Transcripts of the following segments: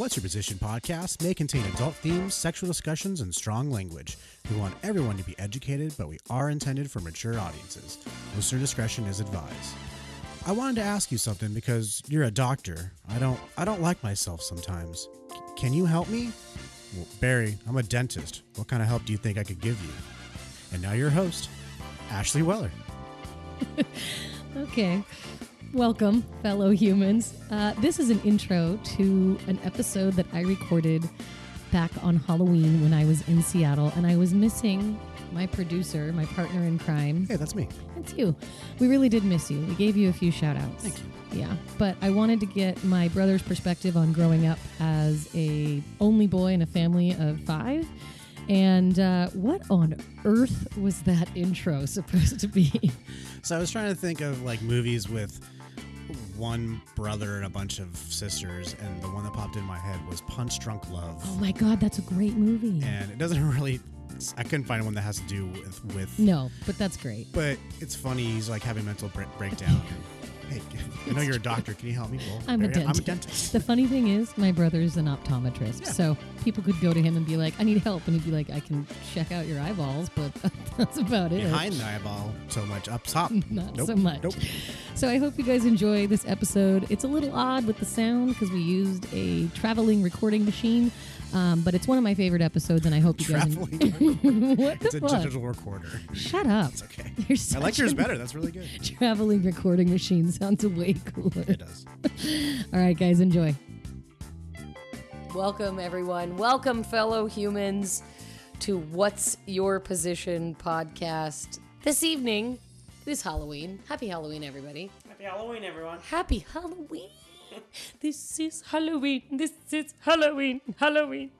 What's Your Position podcast may contain adult themes, sexual discussions, and strong language. We want everyone to be educated, but we are intended for mature audiences. Listener discretion is advised. I wanted to ask you something because you're a doctor. I don't like myself sometimes. Can you help me? Well, Barry, I'm a dentist. What kind of help do you think I could give you? And now your host, Ashley Weller. Okay. Welcome, fellow humans. This is an intro to an episode that I recorded back on Halloween when I was in Seattle, and I was missing my producer, my partner in crime. Hey, that's me. That's you. We really did miss you. We gave you a few shout-outs. Thank you. Yeah, but I wanted to get my brother's perspective on growing up as a only boy in a family of 5. And what on earth was that intro supposed to be? So I was trying to think of like movies with one brother and a bunch of sisters, and the one that popped in my head was Punch Drunk Love. Oh my God, that's a great movie. And it doesn't really, I couldn't find one that has to do with No, but that's great. But it's funny, he's like having a mental breakdown. Hey, I know you're a doctor. Can you help me? Well, I'm a dentist. The funny thing is, my brother's an optometrist, so people could go to him and be like, I need help. And he'd be like, I can check out your eyeballs, but that's about it. Behind the eyeball, so much. Up top, not so much. Nope. So I hope you guys enjoy this episode. It's a little odd with the sound because we used a traveling recording machine, but it's one of my favorite episodes, and I hope you guys... What the fuck? It's a digital recorder. Shut up. It's okay. I like yours better. That's really good. Traveling recording machine sounds way cooler. It does. All right, guys, enjoy. Welcome, everyone. Welcome, fellow humans, to What's Your Position podcast this evening, this Halloween. Happy Halloween, everybody. Happy Halloween, everyone. Happy Halloween. This is Halloween. This is Halloween. Halloween.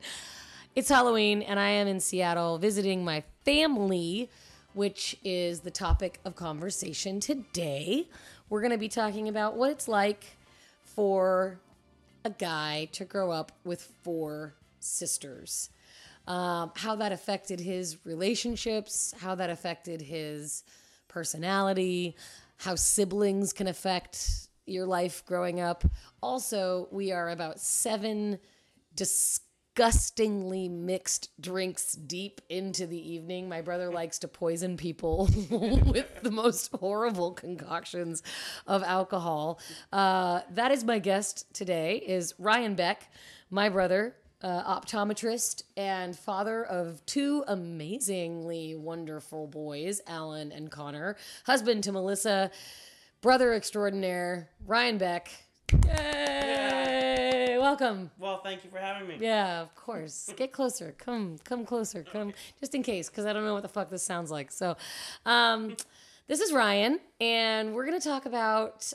It's Halloween, and I am in Seattle visiting my family, which is the topic of conversation today. We're going to be talking about what it's like for a guy to grow up with 4 sisters, how that affected his relationships, how that affected his personality, how siblings can affect your life growing up. Also, we are about 7 disgustingly mixed drinks deep into the evening. My brother likes to poison people with the most horrible concoctions of alcohol. That is my guest today, is Ryan Beck, my brother, optometrist and father of 2 amazingly wonderful boys, Alan and Connor, husband to Melissa, brother extraordinaire, Ryan Beck. Yay! Welcome. Well, thank you for having me. Yeah, of course. Get closer. Come closer. Come, just in case, because I don't know what the fuck this sounds like. So, this is Ryan, and we're going to talk about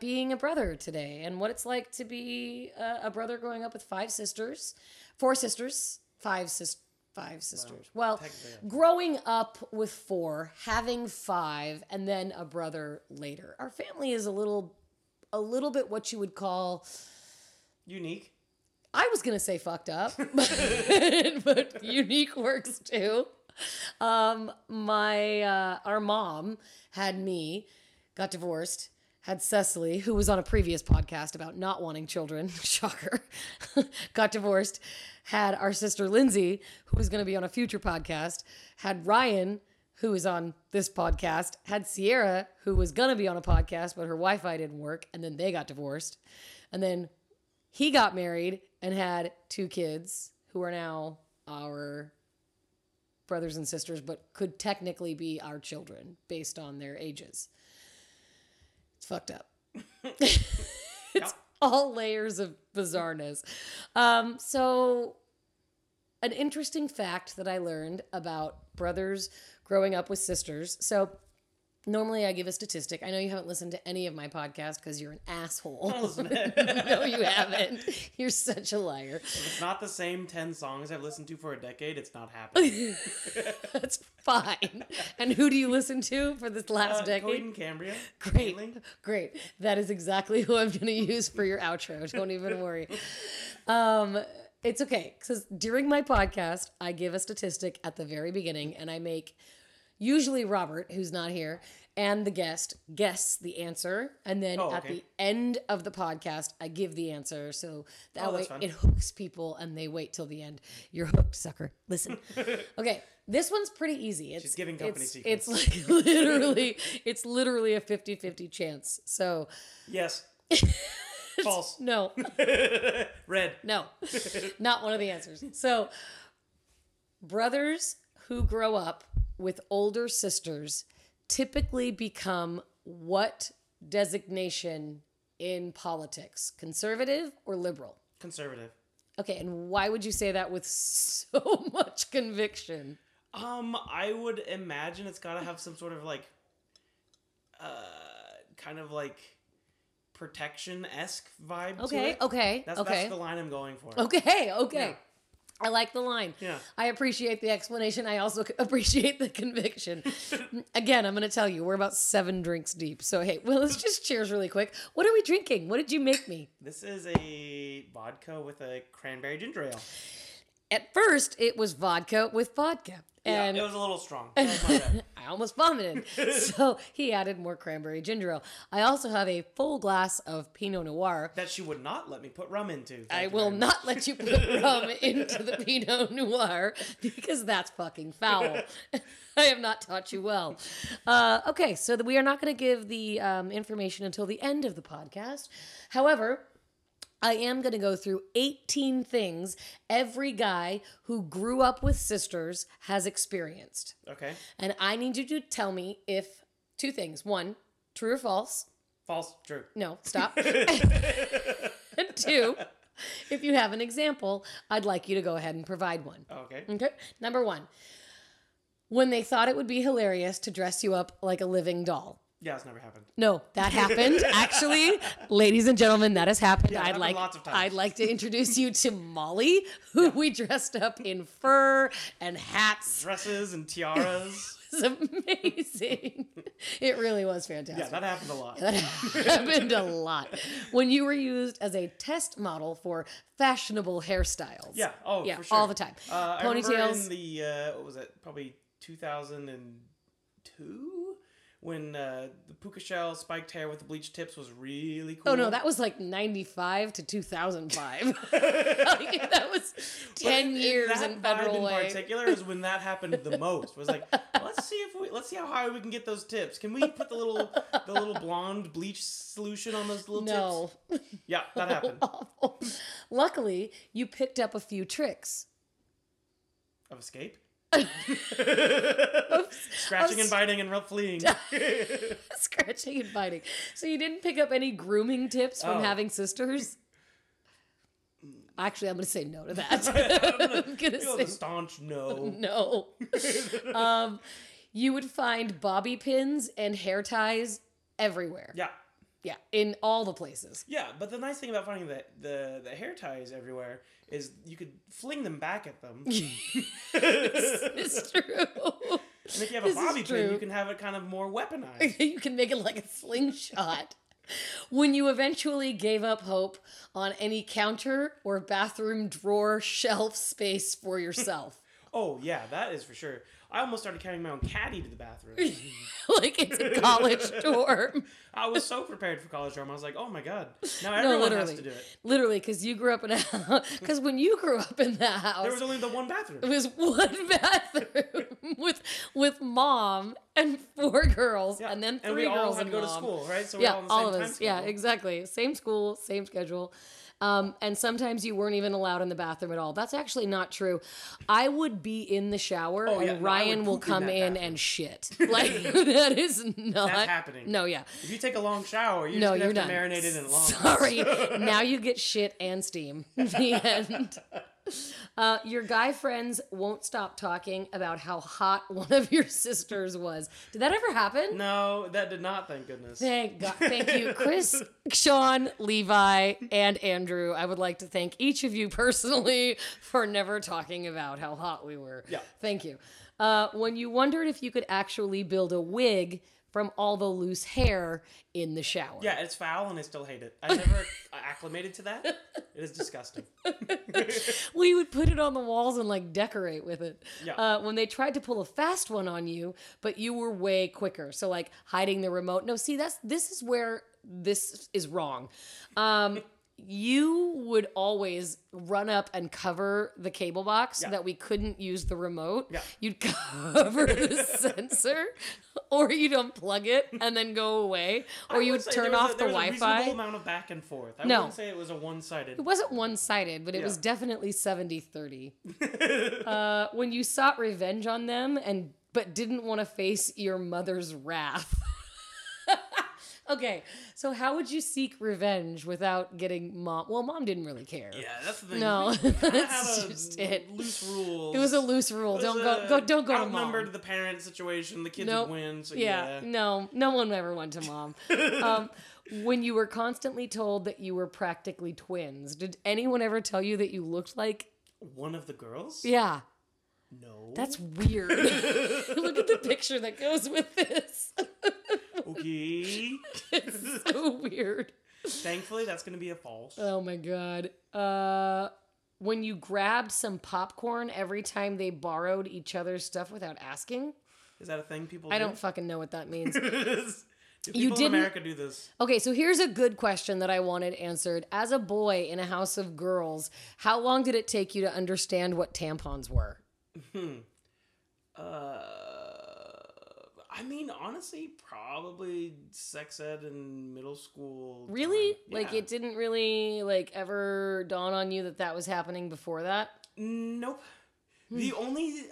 being a brother today and what it's like to be a brother growing up with 5 sisters. Well, growing up with 4, having 5, and then a brother later. Our family is a little bit what you would call... unique. I was going to say fucked up, but unique works too. Our mom had me, got divorced, had Cecily, who was on a previous podcast about not wanting children, shocker, got divorced, had our sister Lindsay, who was going to be on a future podcast, had Ryan, who is on this podcast, had Sierra, who was going to be on a podcast, but her Wi-Fi didn't work, and then they got divorced, and then he got married and had 2 kids who are now our brothers and sisters, but could technically be our children based on their ages. It's fucked up. It's all layers of bizarreness. So an interesting fact that I learned about brothers growing up with sisters. So normally I give a statistic. I know you haven't listened to any of my podcasts because you're an asshole. No, you haven't. You're such a liar. If it's not the same 10 songs I've listened to for a decade, it's not happening. That's fine. And who do you listen to for this last decade? Coheed and Cambria. Great. Katelyn. Great. That is exactly who I'm going to use for your outro. Don't even worry. It's okay. Because during my podcast, I give a statistic at the very beginning, and I make... usually Robert, who's not here, and the guest guess the answer. And then at the end of the podcast, I give the answer. So that way it hooks people and they wait till the end. You're hooked, sucker. Listen. Okay. This one's pretty easy. She's giving company secrets. It's like literally a 50-50 chance. So. Yes. False. No. Red. No. Not one of the answers. So brothers who grow up with older sisters typically become what designation in politics? Conservative or liberal? Conservative. Okay, and why would you say that with so much conviction? I would imagine it's got to have some sort of like, kind of like protection-esque vibe to it. Okay, that's the line I'm going for. Okay. Yeah. I like the line. Yeah. I appreciate the explanation. I also appreciate the conviction. Again, I'm going to tell you, we're about 7 drinks deep. So, hey, well, let's just cheers really quick. What are we drinking? What did you make me? This is a vodka with a cranberry ginger ale. At first, it was vodka with vodka. And yeah, it was a little strong. I almost vomited. So he added more cranberry ginger ale. I also have a full glass of Pinot Noir. That she would not let me put rum into. I will not let you put rum into the Pinot Noir because that's fucking foul. I have not taught you well. Okay, so we are not going to give the information until the end of the podcast. However, I am going to go through 18 things every guy who grew up with sisters has experienced. Okay. And I need you to tell me if two things. One, true or false? False, true. No, stop. And two, if you have an example, I'd like you to go ahead and provide one. Okay. Okay. Number one, when they thought it would be hilarious to dress you up like a living doll. Yeah, it's never happened. No, that happened. Actually, ladies and gentlemen, that has happened. Yeah, I'd like lots of times. I'd like to introduce you to Molly, who we dressed up in fur and hats. Dresses and tiaras. It was amazing. It really was fantastic. Yeah, that happened a lot. That happened a lot. When you were used as a test model for fashionable hairstyles. Yeah, for sure. All the time. Ponytails. I remember in the, what was it, probably 2002? When the Puka Shell spiked hair with the bleached tips was really cool. Oh, no, that was like 95 to 2005. Like, that was 10 years in Federal Way. That vibe in particular is when that happened the most. Was like, let's see how high we can get those tips. Can we put the little blonde bleach solution on those little tips? No. Yeah, that happened. Awful. Luckily, you picked up a few tricks. Of escape? Scratching and biting and fleeing. Scratching and biting. So you didn't pick up any grooming tips from having sisters? Actually, I'm going to say no to that. I'm going to say staunch no. No. You would find bobby pins and hair ties everywhere. Yeah. Yeah, in all the places. Yeah, but the nice thing about finding the hair ties everywhere is you could fling them back at them. It's true. And if you have a bobby pin, you can have it kind of more weaponized. You can make it like a slingshot. When you eventually gave up hope on any counter or bathroom drawer shelf space for yourself. Oh, yeah, that is for sure. I almost started carrying my own caddy to the bathroom. Like it's a college dorm. I was so prepared for college dorm. I was like, oh my God. Now everyone has to do it. Literally, because when you grew up in that house. There was only the one bathroom. It was one bathroom with mom and 4 girls and then 3 girls and mom. And we all had to go to school, right? So we're all on the same time schedule. Yeah, exactly. Same school, same schedule. And sometimes you weren't even allowed in the bathroom at all. That's actually not true. I would be in the shower and Ryan will come in and shit. Like, that is not... That's happening. No, yeah. If you take a long shower, you're just going to have to marinate it in long. Sorry. Now you get shit and steam. The end. Your guy friends won't stop talking about how hot one of your sisters was. Did that ever happen? No, that did not, thank goodness. Thank God. Thank you, Chris, Sean, Levi, and Andrew. I would like to thank each of you personally for never talking about how hot we were. Yeah. Thank you. When you wondered if you could actually build a wig from all the loose hair in the shower. Yeah, it's foul and I still hate it. I never acclimated to that. It is disgusting. We would put it on the walls and like decorate with it. Yeah. When they tried to pull a fast one on you, but you were way quicker. So like hiding the remote. No, see, this is where this is wrong. You would always run up and cover the cable box so that we couldn't use the remote. Yeah. You'd cover the sensor, or you'd unplug it and then go away, or you'd turn off the Wi-Fi. There was a reasonable amount of back and forth. I wouldn't say it was a one-sided. It wasn't one-sided, but it was definitely 70-30. When you sought revenge on them but didn't want to face your mother's wrath. Okay, so how would you seek revenge without getting mom? Well, mom didn't really care. Yeah, that's the thing. No, that's just it. Loose rules. It was a loose rule. Don't go to mom. Outnumbered the parent situation. The kids would win. So yeah. No one ever went to mom. When you were constantly told that you were practically twins, did anyone ever tell you that you looked like one of the girls? Yeah. No. That's weird. Look at the picture that goes with this. Okay. It's so weird. Thankfully, that's going to be a false. Oh, my God. When you grabbed some popcorn every time they borrowed each other's stuff without asking. Is that a thing people do? I don't fucking know what that means. People in America do this. Okay, so here's a good question that I wanted answered. As a boy in a house of girls, how long did it take you to understand what tampons were? I mean, honestly, probably sex ed in middle school. Really? Yeah. Like, it didn't really, like, ever dawn on you that was happening before that? Nope. The only,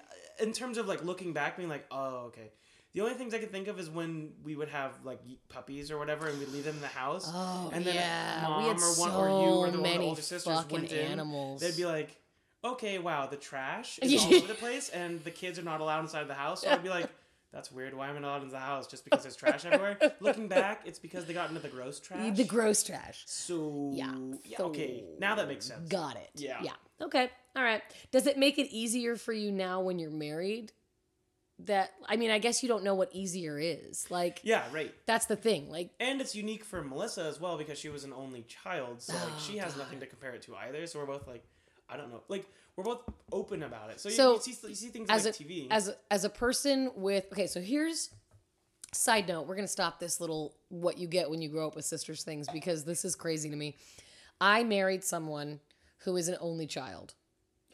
in terms of, like, looking back, being like, oh, okay. The only things I could think of is when we would have, like, puppies or whatever, and we'd leave them in the house. Oh, and then mom we had one of the older sisters went in. Animals. They'd be like, okay, wow, the trash is all over the place, and the kids are not allowed inside the house. So I'd be like... That's weird. Why am I not in the house? Just because there's trash everywhere? Looking back, it's because they got into the gross trash. The gross trash. So, yeah, okay. Now that makes sense. Got it. Yeah. Okay. All right. Does it make it easier for you now when you're married? I guess you don't know what easier is. Like, yeah, right. That's the thing. Like, and it's unique for Melissa as well because she was an only child. So, like, she has nothing to compare it to either. So we're both like, I don't know. Like, we're both open about it. So you see things on like TV. As a person with... Okay, so here's... Side note, we're going to stop this little what you get when you grow up with sisters things because this is crazy to me. I married someone who is an only child.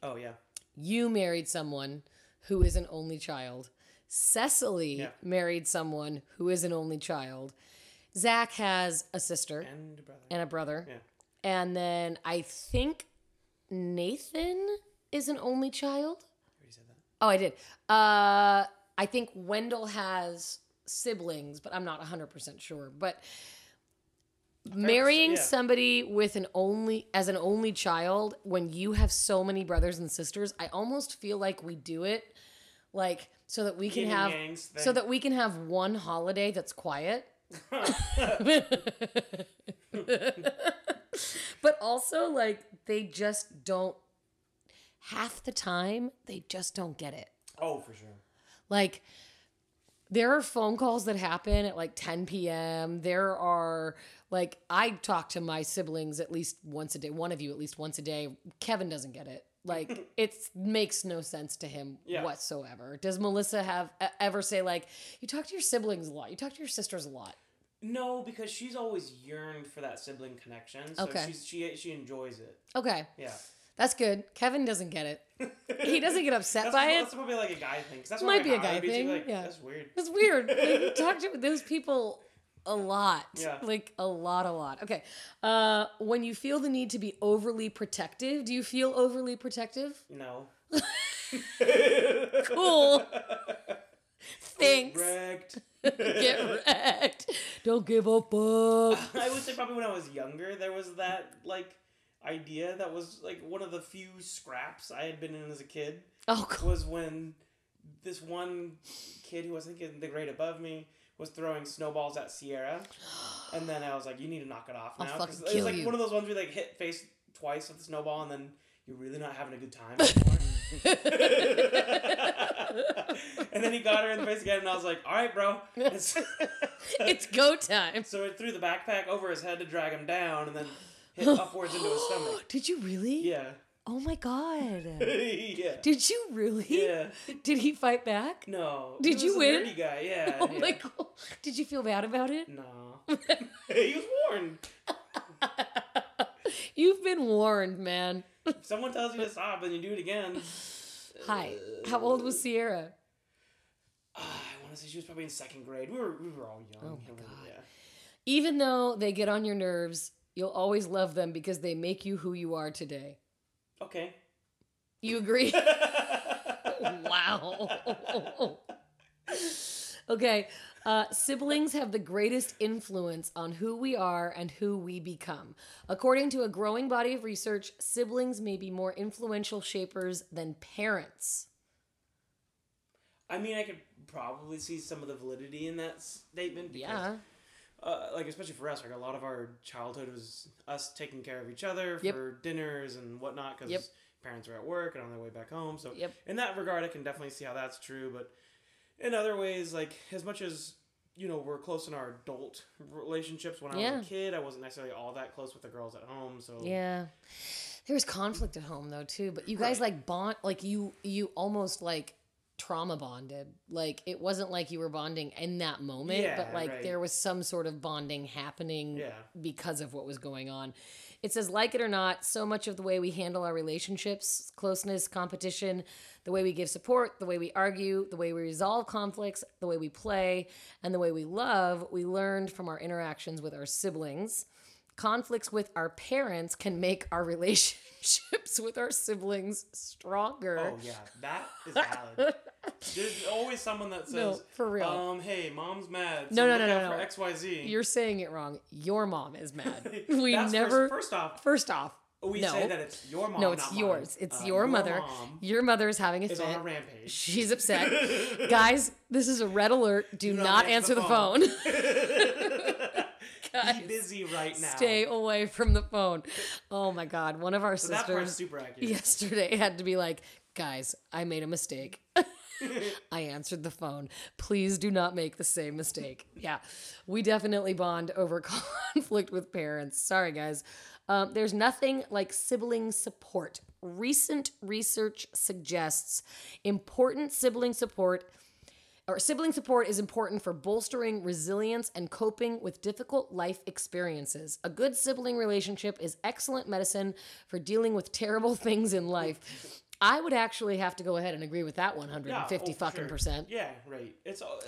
Oh, yeah. You married someone who is an only child. Cecily married someone who is an only child. Zach has a sister. And a brother. Yeah. And then I think... Nathan is an only child. You already said that. Oh, I did. I think Wendell has siblings, but I'm not 100% sure. But marrying somebody with an only child when you have so many brothers and sisters, I almost feel like we do it like so that we can have one holiday that's quiet. But also, like, they just don't, half the time, they just don't get it. Oh, for sure. Like, there are phone calls that happen at, like, 10 p.m. There are, like, I talk to my siblings at least once a day. One of you at least once a day. Kevin doesn't get it. Like, it makes no sense to him whatsoever. Does Melissa ever say, like, you talk to your siblings a lot. You talk to your sisters a lot. No, because she's always yearned for that sibling connection, so she enjoys it. Okay. Yeah. That's good. Kevin doesn't get it. He doesn't get upset by it. That's probably like a guy thing. That's might be a guy thing. Like, yeah. That's weird. That's weird. Like, you talk to those people a lot. Yeah. Like, a lot. Okay. When you feel the need to be overly protective, do you feel overly protective? No. Cool. Thanks. Get wrecked. Don't give up. I would say probably when I was younger, there was that like idea that was like one of the few scraps I had been in as a kid. Oh, cool. Was when this one kid who was, I think, in the grade above me was throwing snowballs at Sierra, and then I was like, "You need to knock it off now." Because it was like one of those ones where you like hit face twice with the snowball, and then you're really not having a good time anymore. And then he got her in the face again, and I was like, all right, bro. It's go time. So it threw the backpack over his head to drag him down, and then hit upwards into his stomach. Did you really? Yeah. Oh, my God. Yeah. Did you really? Yeah. Did he fight back? No. Did you win? He was a nerdy guy, yeah. Oh, yeah. My God. Did you feel bad about it? No. He was warned. You've been warned, man. If someone tells you to stop and you do it again. Hi. How old was Sierra? I want to say she was probably in second grade. We were all young. Oh, my God. Yeah. Even though they get on your nerves, you'll always love them because they make you who you are today. Okay. You agree? Wow. Okay. Siblings have the greatest influence on who we are and who we become. According to a growing body of research, siblings may be more influential shapers than parents. I mean, I could probably see some of the validity in that statement. Because, yeah. Like, especially for us, like, a lot of our childhood was us taking care of each other for dinners and whatnot because parents were at work and on their way back home. So in that regard, I can definitely see how that's true, but... in other ways, like, as much as, you know, we're close in our adult relationships, when I was a kid, I wasn't necessarily all that close with the girls at home, so... yeah. There was conflict at home, though, too, but you guys, like, bond... like, you almost, like, trauma bonded. Like, it wasn't like you were bonding in that moment, but, like, there was some sort of bonding happening because of what was going on. It says, like it or not, so much of the way we handle our relationships, closeness, competition, the way we give support, the way we argue, the way we resolve conflicts, the way we play, and the way we love, we learned from our interactions with our siblings. Conflicts with our parents can make our relationships with our siblings stronger. Oh, yeah. That is valid. There's always someone that says, no, for real. Hey, mom's mad. So no. For XYZ. You're saying it wrong. Your mom is mad. We never. First off. We say that it's your mom. No, it's yours. Mine. It's your mother. Mom, your mother is having a fit. She's on a rampage. She's upset. Guys, this is a red alert. Do not answer the phone. Guys, be busy right now. Stay away from the phone. Oh my God. One of our sisters. That part's super accurate. Yesterday had to be like, guys, I made a mistake. I answered the phone. Please do not make the same mistake. Yeah. We definitely bond over conflict with parents. Sorry, guys. There's nothing like sibling support. Recent research suggests sibling support is important for bolstering resilience and coping with difficult life experiences. A good sibling relationship is excellent medicine for dealing with terrible things in life. I would actually have to go ahead and agree with that 150 %. Yeah, right. It's all,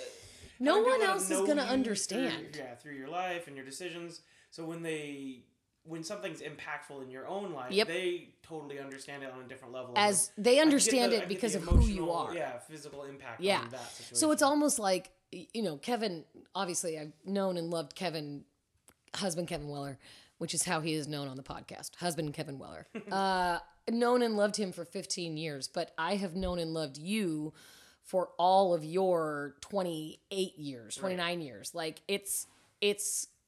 no one else is going to understand through your life and your decisions. So when something's impactful in your own life, they totally understand it on a different level. As they understand it because of who you are. Yeah, physical impact on that situation. So it's almost like, you know, Kevin, obviously I've known and loved husband Kevin Weller, which is how he is known on the podcast. Husband Kevin Weller. Known and loved him for 15 years, but I have known and loved you for all of your 28 years, 29 years. Like it's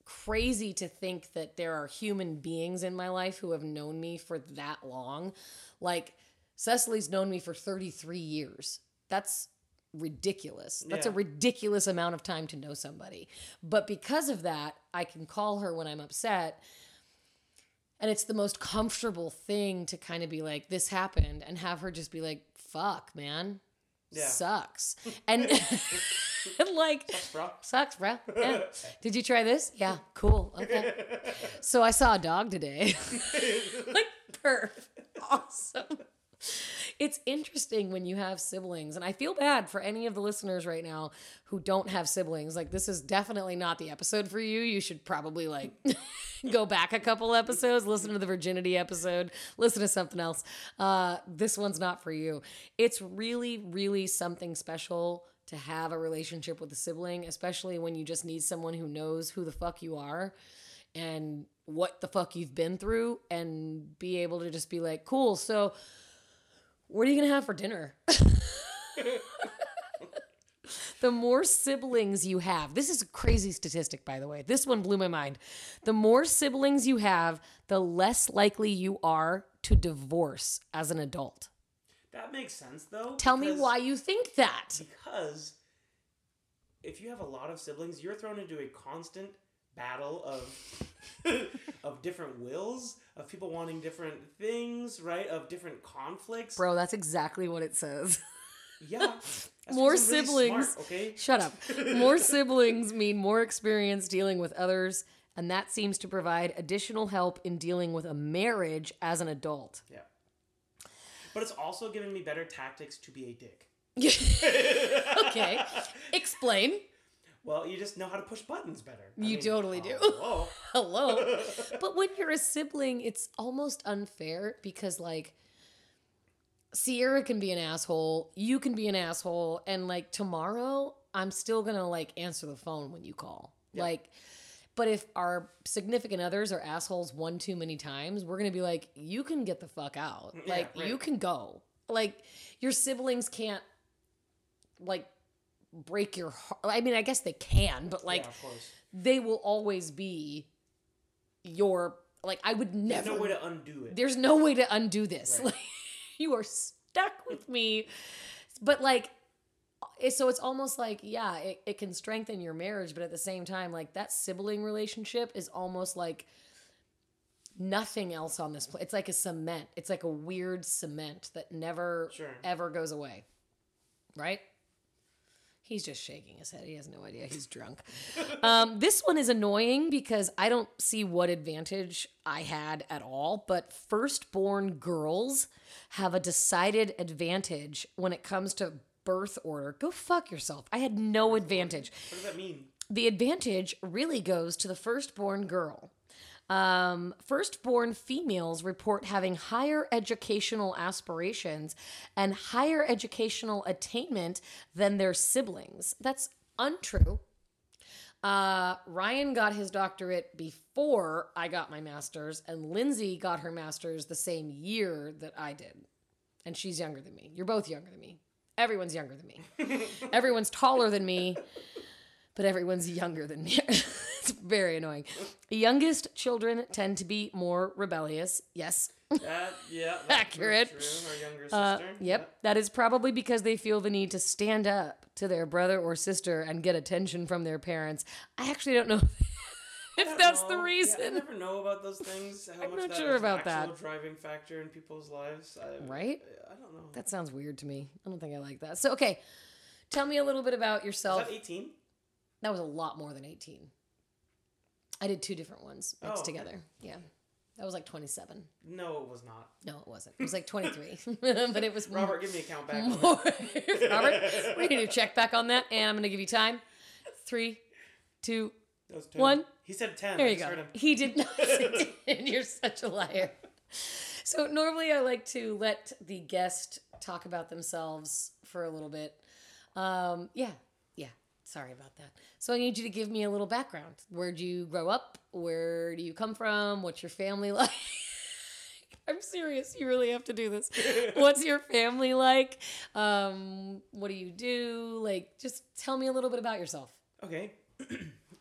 crazy to think that there are human beings in my life who have known me for that long. Like Cecily's known me for 33 years. That's ridiculous. That's a ridiculous amount of time to know somebody. But because of that, I can call her when I'm upset. And it's the most comfortable thing to kind of be like, this happened, and have her just be like, fuck, man. Yeah. Sucks. And, and like, sucks, bro. Yeah. Did you try this? Yeah, cool. Okay. So I saw a dog today. Like, perf. Awesome. It's interesting when you have siblings, and I feel bad for any of the listeners right now who don't have siblings. Like, this is definitely not the episode for you. You should probably like go back a couple episodes, listen to the virginity episode, listen to something else. This one's not for you. It's really, really something special to have a relationship with a sibling, especially when you just need someone who knows who the fuck you are and what the fuck you've been through, and be able to just be like, cool, so what are you going to have for dinner? The more siblings you have, this is a crazy statistic, by the way. This one blew my mind. The more siblings you have, the less likely you are to divorce as an adult. That makes sense, though. Tell me why you think that. Because if you have a lot of siblings, you're thrown into a constant battle of of different wills, of people wanting different things, right? Of different conflicts. Bro, that's exactly what it says. Yeah. More siblings. Really smart, okay? Shut up. More siblings mean more experience dealing with others, and that seems to provide additional help in dealing with a marriage as an adult. Yeah. But it's also giving me better tactics to be a dick. Okay. Explain. Well, you just know how to push buttons better. I mean, totally do. Hello. Hello. But when you're a sibling, it's almost unfair because, like, Sierra can be an asshole. You can be an asshole. And, like, tomorrow, I'm still going to, like, answer the phone when you call. Yeah. Like... But if our significant others are assholes one too many times, we're going to be like, you can get the fuck out. Yeah, like, right. You can go. Like, your siblings can't, like, break your heart. I mean, I guess they can, but, like, yeah, of course. They will always be your, like, I would never. There's no way to undo it. There's no way to undo this. Right. Like, you are stuck with me. But, like. So it's almost like, yeah, it can strengthen your marriage, but at the same time, like, that sibling relationship is almost like nothing else on this planet. It's like a cement. It's like a weird cement that never, ever goes away. Right? He's just shaking his head. He has no idea. He's drunk. This one is annoying because I don't see what advantage I had at all, but firstborn girls have a decided advantage when it comes to birth order. Go fuck yourself. I had no advantage. What does that mean? The advantage really goes to the firstborn girl. Firstborn females report having higher educational aspirations and higher educational attainment than their siblings. That's untrue. Ryan got his doctorate before I got my master's, and Lindsay got her master's the same year that I did. And she's younger than me. You're both younger than me. Everyone's younger than me. Everyone's taller than me, but everyone's younger than me. It's very annoying. The youngest children tend to be more rebellious. Yes. Yeah. Accurate. True. Our younger sister. Yep. That is probably because they feel the need to stand up to their brother or sister and get attention from their parents. I actually don't know if that's the reason. Yeah, I never know about those things. I'm not sure about that. Actual driving factor in people's lives. Right? I don't know. That sounds weird to me. I don't think I like that. So, okay. Tell me a little bit about yourself. Was that 18? That was a lot more than 18. I did two different ones mixed together. Yeah. That was like 27. No, it was not. No, it wasn't. It was like 23. But it was more. Robert, give me a count back on that. Robert, we need to check back on that. And I'm going to give you time. 3, 2, 1. He said 10. There you go. He did not say 10. You're such a liar. So normally I like to let the guest talk about themselves for a little bit. Yeah. Sorry about that. So I need you to give me a little background. Where'd you grow up? Where do you come from? What's your family like? I'm serious. You really have to do this. What's your family like? What do you do? Like, just tell me a little bit about yourself. Okay.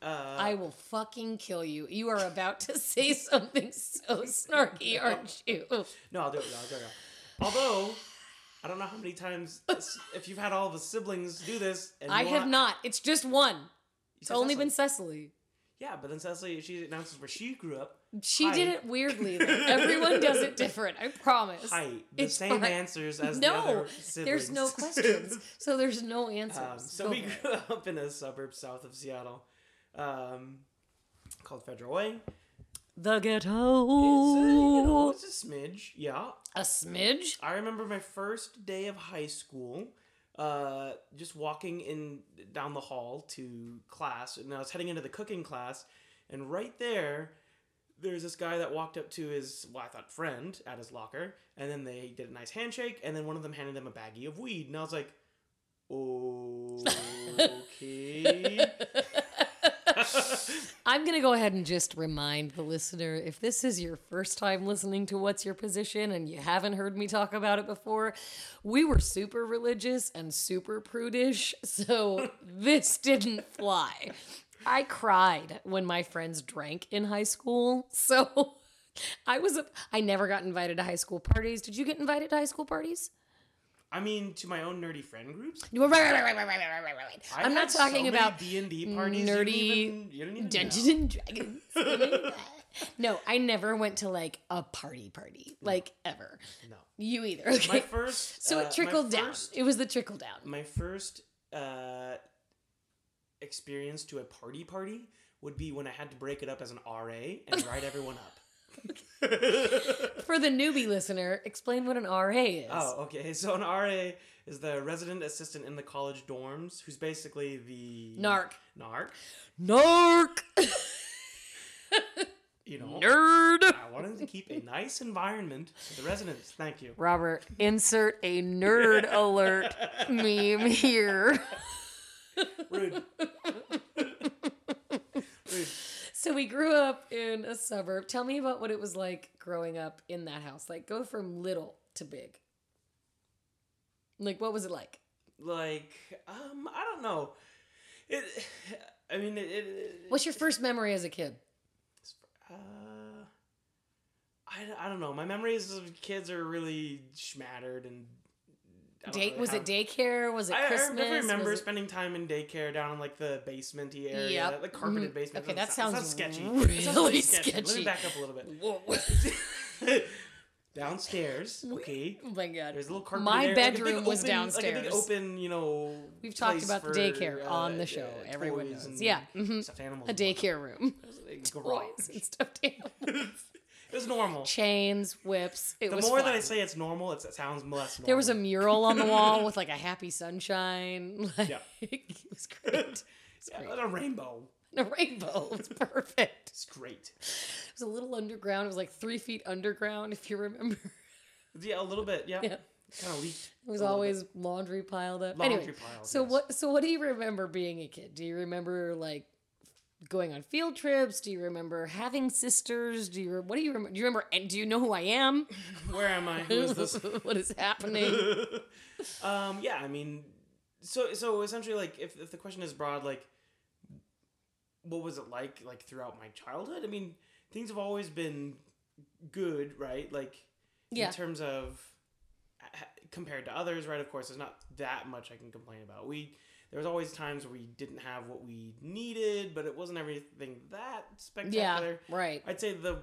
I will fucking kill you. You are about to say something so snarky, aren't you? No, I'll do it. Although, I don't know how many times, if you've had all the siblings do this. And I have not. It's just one. It's only Cecily. Been Cecily. Yeah, but then Cecily, she announces where she grew up. She did it weirdly. Though. Everyone does it different. I promise. The same answers as the other siblings. There's no questions. So there's no answers. We grew up in a suburb south of Seattle. Called Federal Way. The ghetto. It's a smidge, yeah. A smidge? I remember my first day of high school, just walking down the hall to class, and I was heading into the cooking class, and right there's this guy that walked up to his, well, I thought friend, at his locker, and then they did a nice handshake, and then one of them handed him a baggie of weed, and I was like, okay... I'm going to go ahead and just remind the listener, if this is your first time listening to What's Your Position and you haven't heard me talk about it before, we were super religious and super prudish, so this didn't fly. I cried when my friends drank in high school, so I never got invited to high school parties. Did you get invited to high school parties? I mean, to my own nerdy friend groups. Right. I'm not talking about D&D parties. Nerdy Dungeons and Dragons. No, I never went to like a party, like ever. No, you either. Okay? My first. So it trickled down. It was the trickle down. My first experience to a party would be when I had to break it up as an RA and ride everyone up. For the newbie listener, explain what an RA is. Oh, okay. So an RA is the resident assistant in the college dorms, who's basically the... Narc! You know. Nerd! I wanted to keep a nice environment for the residents. Thank you. Robert, insert a nerd alert meme here. Rude. So we grew up in a suburb. Tell me about what it was like growing up in that house. Like, go from little to big. Like, what was it like? Like, I don't know. What's your first memory as a kid? I don't know. My memories of kids are really schmattered and... Was it daycare? Was it Christmas? I remember spending time in daycare down in like the basement-y area, the carpeted basement. Okay, that sounds really sketchy. Let me back up a little bit. Whoa. Downstairs, okay. Oh my God. There's a little carpet. My bedroom was downstairs. Like a big open, we've talked about the daycare on the show. Everyone knows. Yeah. Mm-hmm. Stuffed animals. A daycare room. Toys and stuffed animals. It was normal. Chains, whips. The more that I say it's normal, it sounds less normal. There was a mural on the wall with like a happy sunshine. It was great. It was great. A rainbow. It was perfect. It's great. It was a little underground. It was like 3 feet underground, if you remember. Yeah, a little bit. Yeah. Kind of leaked. It was always laundry piled up. So what do you remember being a kid? Do you remember like going on field trips? Do you remember having sisters? What do you remember? Do you remember? And do you know who I am? Where am I? Who is this? What is happening? Yeah. I mean, so essentially, like, if the question is broad, like, what was it like throughout my childhood? I mean, things have always been good, right? Like, in terms of compared to others, right? Of course, there's not that much I can complain about. There was always times where we didn't have what we needed, but it wasn't everything that spectacular. Yeah, right. I'd say the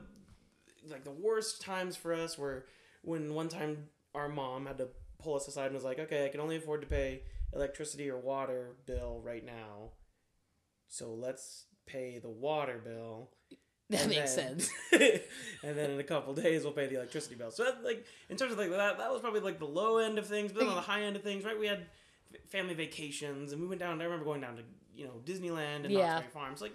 worst times for us were when one time our mom had to pull us aside and was like, okay, I can only afford to pay electricity or water bill right now, so let's pay the water bill. That makes sense. And then in a couple days, we'll pay the electricity bill. So in terms of that was probably like the low end of things, but then on the high end of things, right, we had family vacations, and we went down. I remember going down to Disneyland and Knott's Berry Farms. Like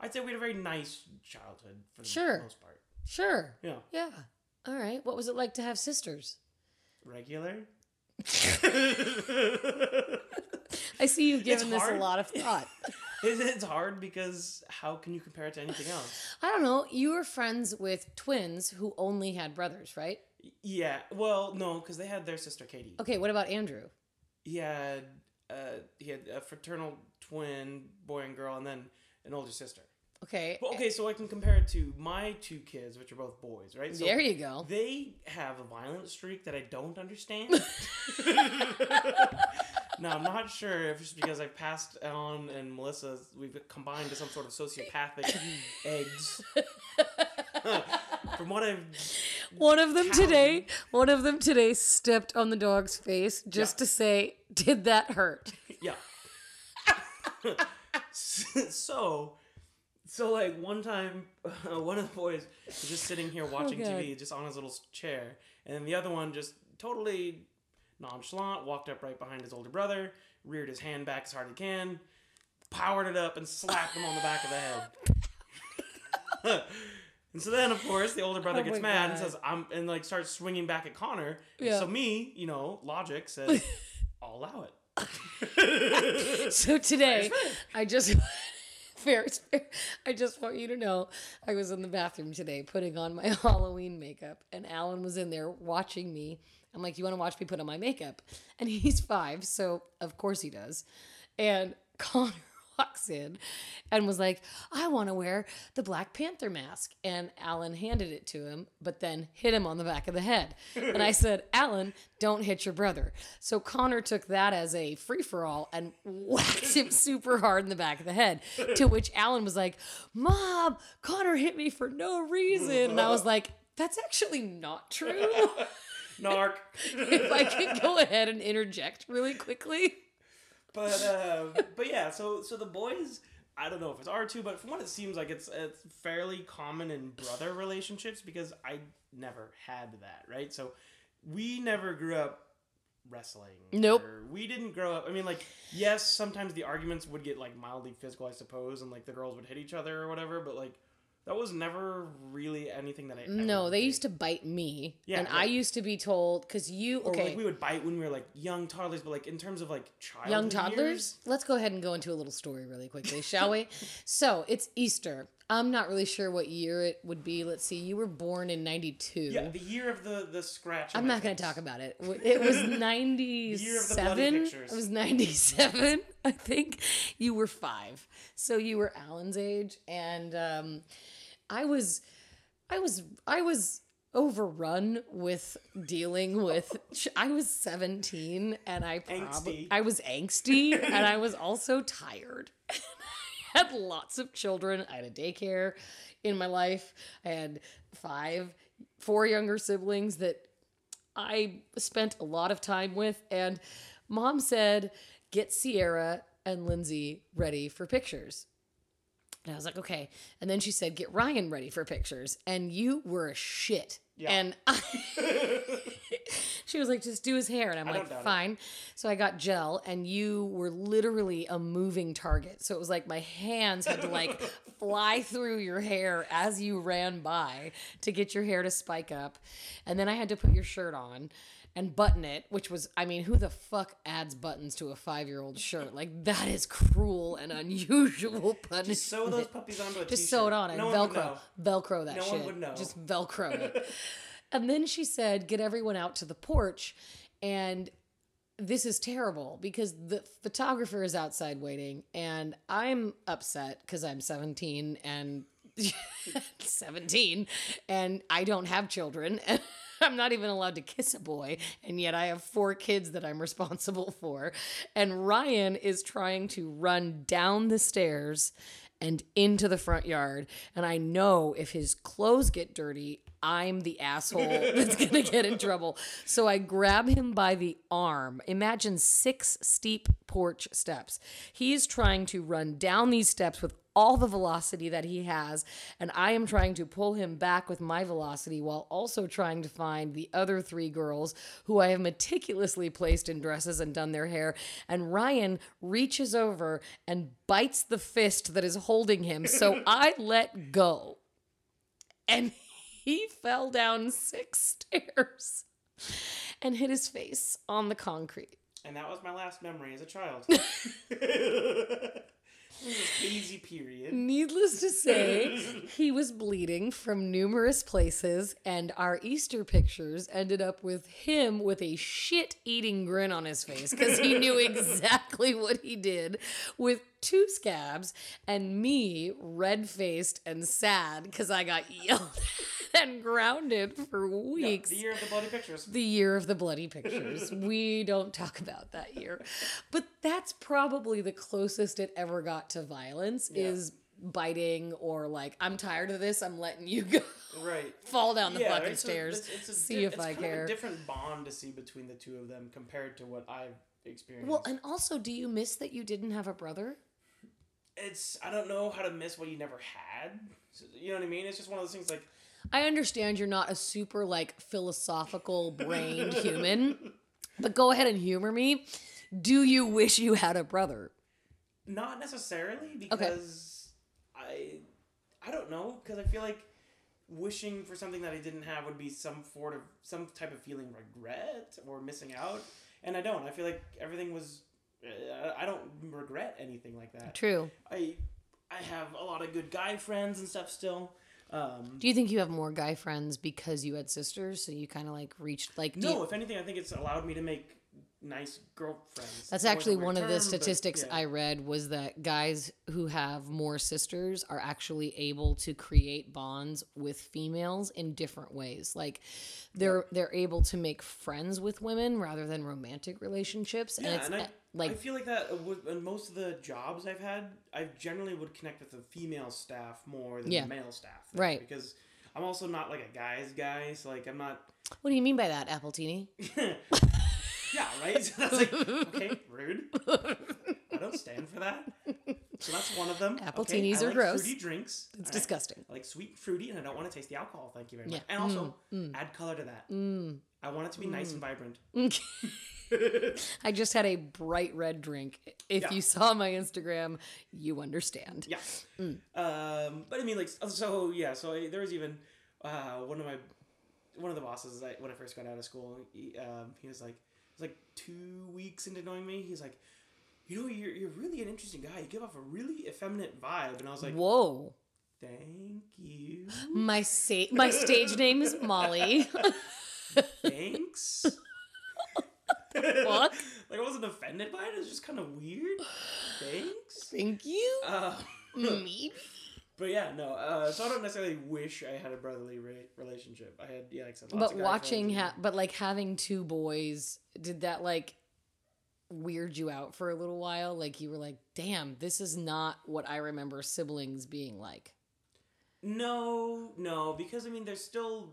I'd say we had a very nice childhood for the most part. Sure. Yeah. Yeah. All right. What was it like to have sisters? Regular. I see you've given this a lot of thought. It's hard because how can you compare it to anything else? I don't know. You were friends with twins who only had brothers, right? Yeah. Well, no, because they had their sister Katie. Okay. What about Andrew? He had a fraternal twin, boy and girl, and then an older sister. Okay. Well, okay, so I can compare it to my two kids, which are both boys, right? So there you go. They have a violent streak that I don't understand. Now, I'm not sure if it's because I passed Alan and Melissa, we've combined to some sort of sociopathic eggs. From what I've... One of them today stepped on the dog's face just to say, did that hurt? Yeah. So like one time, one of the boys was just sitting here watching TV, just on his little chair. And then the other one just totally nonchalant, walked up right behind his older brother, reared his hand back as hard as he can, powered it up and slapped him on the back of the head. And so then, of course, the older brother gets mad and says, and starts swinging back at Connor. Yeah. So me, logic says, I'll allow it. So today, I just want you to know, I was in the bathroom today putting on my Halloween makeup, and Alan was in there watching me. I'm like, you want to watch me put on my makeup? And he's 5, so of course he does. And Connor walks in and was like, I want to wear the Black Panther mask. And Alan handed it to him, but then hit him on the back of the head. And I said, Alan, don't hit your brother. So Connor took that as a free-for-all and whacked him super hard in the back of the head, to which Alan was like, Mom, Connor hit me for no reason. And I was like, that's actually not true. Narc. If I could go ahead and interject really quickly. But yeah, so the boys, I don't know if it's R2, but from what it seems like, it's fairly common in brother relationships, because I never had that, right? So we never grew up wrestling. Nope. We didn't grow up, I mean, like, yes, sometimes the arguments would get, like, mildly physical, I suppose, and, like, the girls would hit each other or whatever, but, like, that was never really anything that I ever No, they did. Used to bite me. Yeah, and like, I used to be told, because you, okay. Or like we would bite when we were like young toddlers, but like in terms of like child Young toddlers? Years? Let's go ahead and go into a little story really quickly, shall we? So, it's Easter. I'm not really sure what year it would be. Let's see. You were born in 92. Yeah, the year of the scratch. I'm not going to talk about it. It was 97. The year of the bloody pictures. It was 97, I think. You were 5. So you were Alan's age, and I was overrun with dealing with, I was 17 and I was angsty and I was also tired. I had lots of children. I had a daycare in my life. I had 4 younger siblings that I spent a lot of time with. And Mom said, get Sierra and Lindsay ready for pictures. And I was like, okay. And then she said, get Ryan ready for pictures. And you were a shit. Yeah. And she was like, just do his hair. And I'm like, fine. So I got gel, and you were literally a moving target. So it was like my hands had to like fly through your hair as you ran by to get your hair to spike up. And then I had to put your shirt on and button it, which was, I mean, who the fuck adds buttons to a 5-year-old shirt? Like, that is cruel and unusual punishment. Just sew those puppies onto a t-shirt. Just sew it on and Velcro that shit. No one would know. Just Velcro it. And then she said, get everyone out to the porch. And this is terrible because the photographer is outside waiting. And I'm upset because I'm 17 and... 17 and I don't have children. And I'm not even allowed to kiss a boy, and yet I have 4 kids that I'm responsible for. And Ryan is trying to run down the stairs and into the front yard, and I know if his clothes get dirty, I'm the asshole that's gonna get in trouble. So I grab him by the arm. Imagine 6 steep porch steps. He is trying to run down these steps with all the velocity that he has, and I am trying to pull him back with my velocity while also trying to find the other 3 girls who I have meticulously placed in dresses and done their hair, and Ryan reaches over and bites the fist that is holding him, so I let go, and he fell down 6 stairs and hit his face on the concrete. And that was my last memory as a child. Easy period. Needless to say, he was bleeding from numerous places, and our Easter pictures ended up with him with a shit-eating grin on his face because he knew exactly what he did, with 2 scabs and me red-faced and sad because I got yelled at and grounded for weeks. Yeah, the year of the bloody pictures. The year of the bloody pictures. We don't talk about that year. But that's probably the closest it ever got to violence, is biting or like, I'm tired of this, I'm letting you go. Right. Fall down the fucking stairs. It's a different bond to see between the two of them compared to what I've experienced. Well, and also, do you miss that you didn't have a brother? I don't know how to miss what you never had. You know what I mean? It's just one of those things like... I understand you're not a super like philosophical brained human, but go ahead and humor me. Do you wish you had a brother? Not necessarily, because I don't know, because I feel like wishing for something that I didn't have would be some type of feeling regret or missing out, and I don't. I feel like everything was, I don't regret anything like that. True. I have a lot of good guy friends and stuff still. Do you think you have more guy friends because you had sisters, so you kind of like reached like? No, if anything, I think it's allowed me to make nice girlfriends. That's actually one of the statistics I read was that guys who have more sisters are actually able to create bonds with females in different ways. Like they're able to make friends with women rather than romantic relationships. Yeah, and I feel like that in most of the jobs I've had, I generally would connect with the female staff more than the male staff. Right. Because I'm also not like a guy's guy. So like I'm not. What do you mean by that, Appletini? Yeah, right? So that's like, okay, rude. I don't stand for that. So that's one of them. Appletinis are gross. Fruity drinks. It's disgusting. I like sweet and fruity, and I don't want to taste the alcohol. Thank you very much. And also, add color to that. I want it to be nice and vibrant. I just had a bright red drink. If you saw my Instagram, you understand. Yeah. But I mean, like, so yeah, so there was even one of the bosses when I first got out of school. He was like, it's like 2 weeks into knowing me, he's like, you know, you're really an interesting guy. You give off a really effeminate vibe. And I was like, whoa. Thank you. My stage name is Molly. Thanks. What? Like I wasn't offended by it. It was just kind of weird. Thanks. Thank you. Maybe. But yeah, no. So I don't necessarily wish I had a brotherly relationship. I had, like some. But having two boys, did that like weird you out for a little while? Like you were like, damn, this is not what I remember siblings being like. No, because I mean, there's still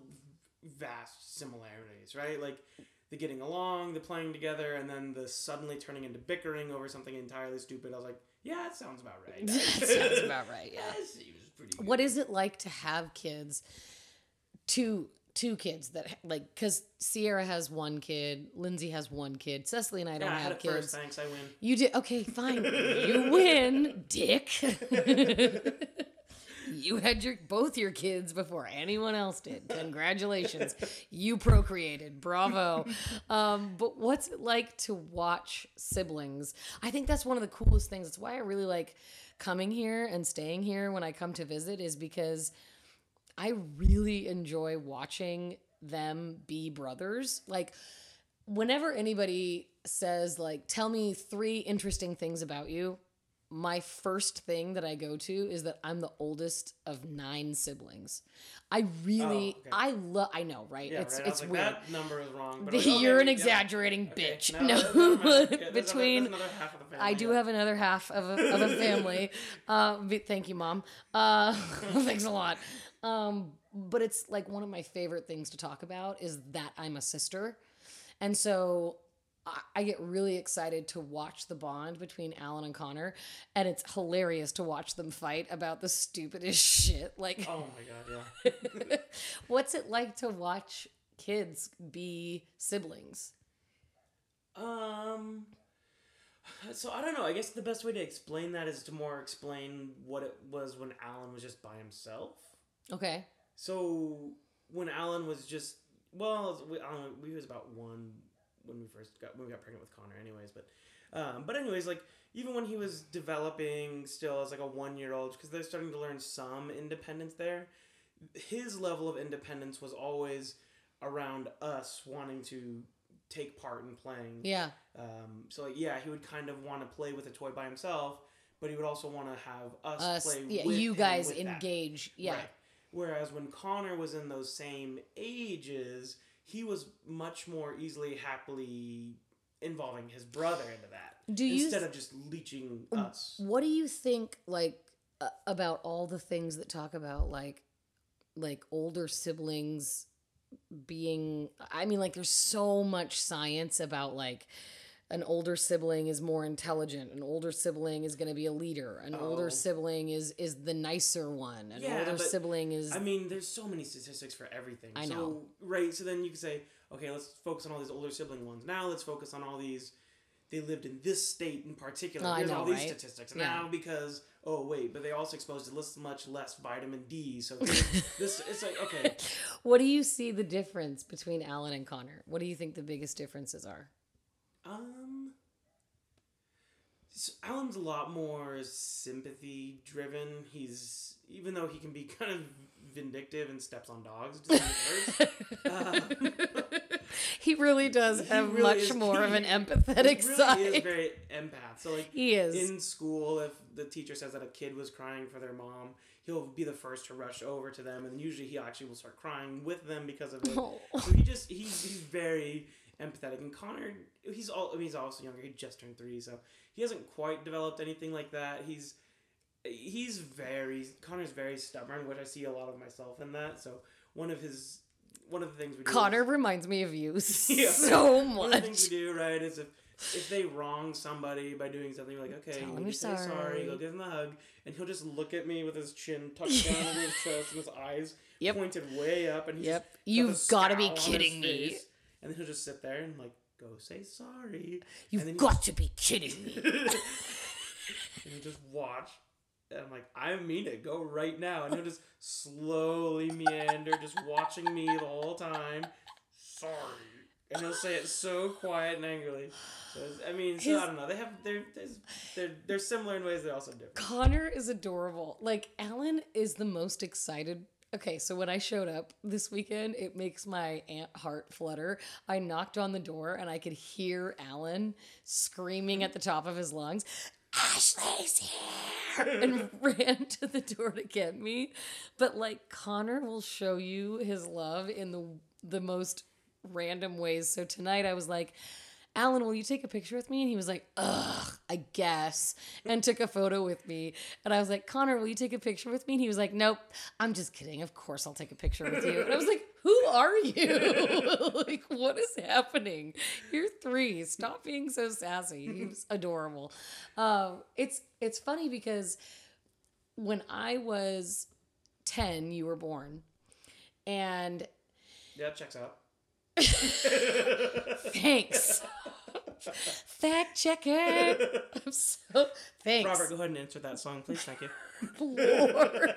vast similarities, right? Like the getting along, the playing together, and then the suddenly turning into bickering over something entirely stupid. I was like. Yeah, that sounds about right. That sounds about right, yeah. It was pretty good. What is it like to have kids, two kids that, like, because Sierra has one kid, Lindsay has one kid, Cecily and I don't have kids. I had it first, thanks, I win. You did, okay, fine. You win, dick. You had both your kids before anyone else did. Congratulations. You procreated. Bravo. But what's it like to watch siblings? I think that's one of the coolest things. It's why I really like coming here and staying here when I come to visit is because I really enjoy watching them be brothers. Like whenever anybody says like, tell me three interesting things about you. My first thing that I go to is that I'm the oldest of 9 siblings. I really, I know, right? Yeah, it's right? It's like, weird. That number is wrong. But you're an exaggerating bitch. Okay. No. Between, there's another half of the family. I do have another half of a family. Thank you, Mom. Thanks a lot. But it's like one of my favorite things to talk about is that I'm a sister, and so. I get really excited to watch the bond between Alan and Connor, and it's hilarious to watch them fight about the stupidest shit. Like, oh my God, yeah. What's it like to watch kids be siblings? So I don't know. I guess the best way to explain that is to more explain what it was when Alan was just by himself. Okay. So when Alan was just, we was about one. When we got pregnant with Connor anyways, but anyways, like even when he was developing still as like a 1-year-old, because they're starting to learn some independence there, his level of independence was always around us wanting to take part in playing. Yeah. So like, yeah, he would kind of want to play with a toy by himself, but he would also want to have us play with you guys with engage. That. Yeah. Right. Whereas when Connor was in those same ages, he was much more easily, happily involving his brother into that instead of just leeching us. What do you think, like, about all the things that talk about, like older siblings being? I mean, like, there's so much science about, like, an older sibling is more intelligent. An older sibling is going to be a leader. An older sibling is the nicer one. An older sibling is... I mean, there's so many statistics for everything. I know. Right, so then you can say, okay, let's focus on all these older sibling ones. Now let's focus on all these... They lived in this state in particular. Here's all these statistics. And now because... Oh, wait, but they also exposed to this much less vitamin D. So this it's like, okay. What do you see the difference between Alan and Connor? What do you think the biggest differences are? So Alan's a lot more sympathy driven. He's, even though he can be kind of vindictive and steps on dogs. Just He really does have much more of an empathetic side. He really is very empath. So, like, he is. In school, if the teacher says that a kid was crying for their mom, he'll be the first to rush over to them, and usually he actually will start crying with them because of it. Oh. So he's very empathetic. And Connor, he's also younger. He just turned 3, so he hasn't quite developed anything like that. Connor's very stubborn, which I see a lot of myself in that. So one of the things we do. Connor reminds me of you so much. One of the things we do, right, is if they wrong somebody by doing something, we're like, okay, tell him you're sorry. Say sorry, go give him a hug, and he'll just look at me with his chin tucked down into his chest and his eyes pointed way up, and he's you've got to be kidding me. Face, and then he'll just sit there and like go say sorry. You've got to be kidding me. And he'll just watch. And I'm like, I mean it, go right now. And he'll just slowly meander, just watching me the whole time. Sorry. And he'll say it so quiet and angrily. So I don't know. They're similar in ways, they're also different. Connor is adorable. Like, Alan is the most excited. Okay, so when I showed up this weekend, it makes my aunt heart flutter. I knocked on the door and I could hear Alan screaming at the top of his lungs, Ashley's here, and ran to the door to get me. But like, Connor will show you his love in the most random ways. So tonight I was like, Alan, will you take a picture with me? And he was like, ugh, I guess, and took a photo with me. And I was like, Connor, will you take a picture with me? And he was like, nope, I'm just kidding. Of course I'll take a picture with you. And I was like, who are you? Like, what is happening? You're 3. Stop being so sassy. He was adorable. It's funny because when I was 10, you were born. And... yeah, checks out. Thanks. Fact checker. I'm so... thanks. Robert, go ahead and answer that song, please. Thank you. Lord.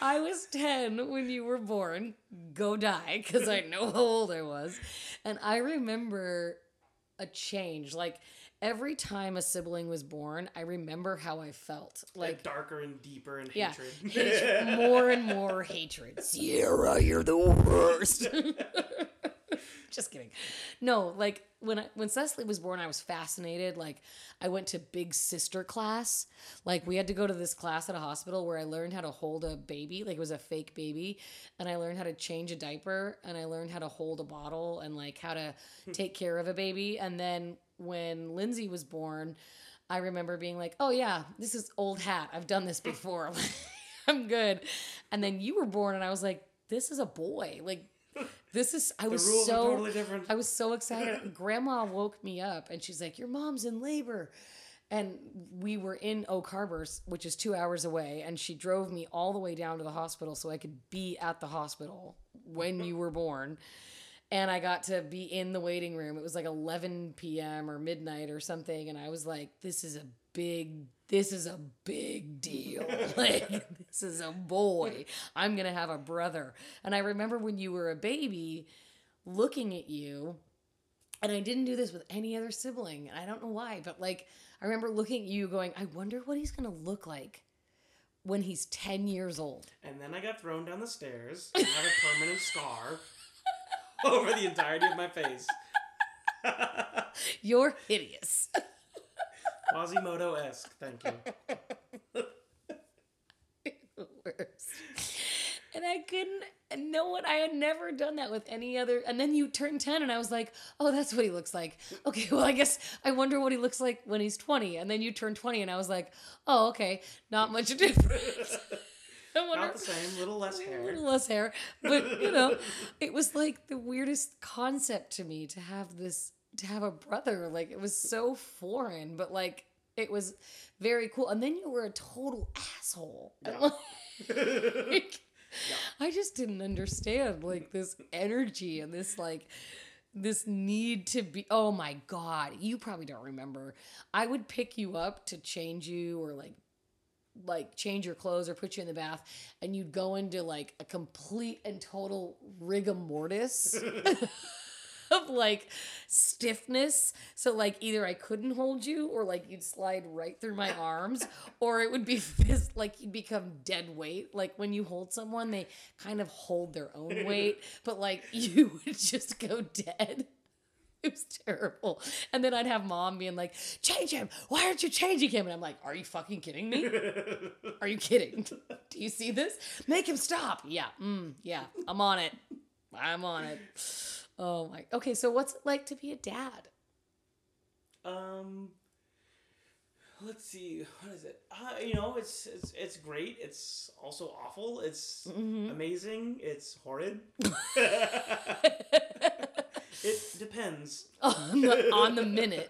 I was 10 when you were born. Go die, because I know how old I was. And I remember a change. Like, every time a sibling was born, I remember how I felt. Like darker and deeper and hatred. More and more hatred. Sierra, you're the worst. Just kidding. No, like, when Cecily was born, I was fascinated. Like, I went to big sister class. Like, we had to go to this class at a hospital where I learned how to hold a baby. Like, it was a fake baby. And I learned how to change a diaper. And I learned how to hold a bottle and, like, how to take care of a baby. And then when Lindsay was born, I remember being like, oh, yeah, this is old hat. I've done this before. I'm good. And then you were born, and I was like, this is a boy. Like, I was so excited. Grandma woke me up and she's like, your mom's in labor. And we were in Oak Harbor, which is 2 hours away. And she drove me all the way down to the hospital so I could be at the hospital when you were born. And I got to be in the waiting room. It was like 11 p.m. or midnight or something. And I was like, this is a big deal. Like, this is a boy. I'm going to have a brother. And I remember when you were a baby looking at you, and I didn't do this with any other sibling. And I don't know why, but like, I remember looking at you going, I wonder what he's going to look like when he's 10 years old. And then I got thrown down the stairs and had a permanent scar over the entirety of my face. You're hideous. Quasimodo-esque, thank you. The worst. And I couldn't know what I had never done that with any other. And then you turned 10 and I was like, oh, that's what he looks like. Okay, well, I guess I wonder what he looks like when he's 20. And then you turned 20 and I was like, oh, okay, not much difference. Not the same, little less hair. But, you know, it was like the weirdest concept to me to have this. To have a brother, like, it was so foreign, but like, it was very cool. And then you were a total asshole. Yeah. Like, yeah. I just didn't understand like this energy and this like this need to be. Oh my God, you probably don't remember. I would pick you up to change you or like change your clothes or put you in the bath, and you'd go into like a complete and total rigor mortis. of like stiffness. So like either I couldn't hold you or like you'd slide right through my arms, or it would be like you'd become dead weight. Like when you hold someone, they kind of hold their own weight, but like you would just go dead. It was terrible. And then I'd have mom being like, change him. Why aren't you changing him? And I'm like, are you fucking kidding me? Are you kidding? Do you see this? Make him stop. Yeah. Yeah. I'm on it. I'm on it. Oh my. Okay. So what's it like to be a dad? Let's see. What is it? You know, it's great. It's also awful. It's amazing. It's horrid. It depends. On the minute.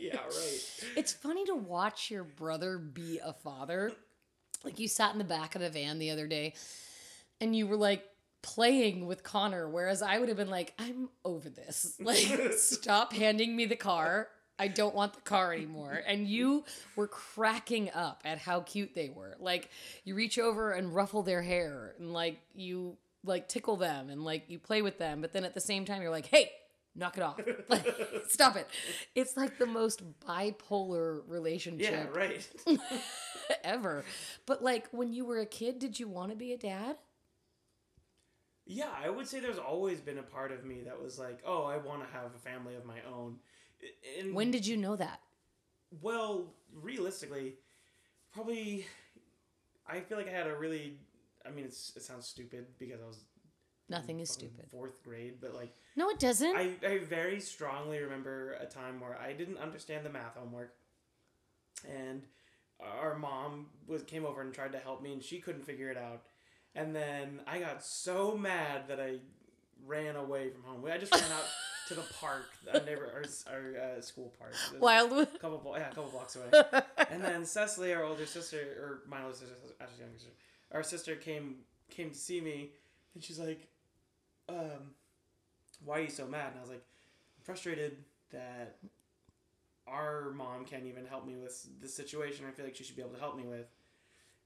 Yeah, right. It's funny to watch your brother be a father. Like, you sat in the back of the van the other day, and you were, like, playing with Connor, whereas I would have been like, I'm over this. Like, stop handing me the car. I don't want the car anymore. And you were cracking up at how cute they were. Like, you reach over and ruffle their hair, and, like, you, like, tickle them, and, like, you play with them. But then at the same time, you're like, hey, knock it off. Like, stop it. It's like the most bipolar relationship. Yeah, right. Ever. But like when you were a kid, did you want to be a dad? Yeah, I would say there's always been a part of me that was like, oh, I want to have a family of my own. And when did you know that? Well, realistically, probably I feel like I had a really, I mean, it sounds stupid because I was Nothing is stupid. Fourth grade, but like... No, it doesn't. I very strongly remember a time where I didn't understand the math homework. And our mom came over and tried to help me, and she couldn't figure it out. And then I got so mad that I ran away from home. I just ran out to the park, our school park. Wildwood? A couple blocks away. And then Cecily, our older sister, or my older sister, Ashley's younger sister, our sister came to see me, and she's like, why are you so mad? And I was like, I'm frustrated that our mom can't even help me with this situation. I feel like she should be able to help me with.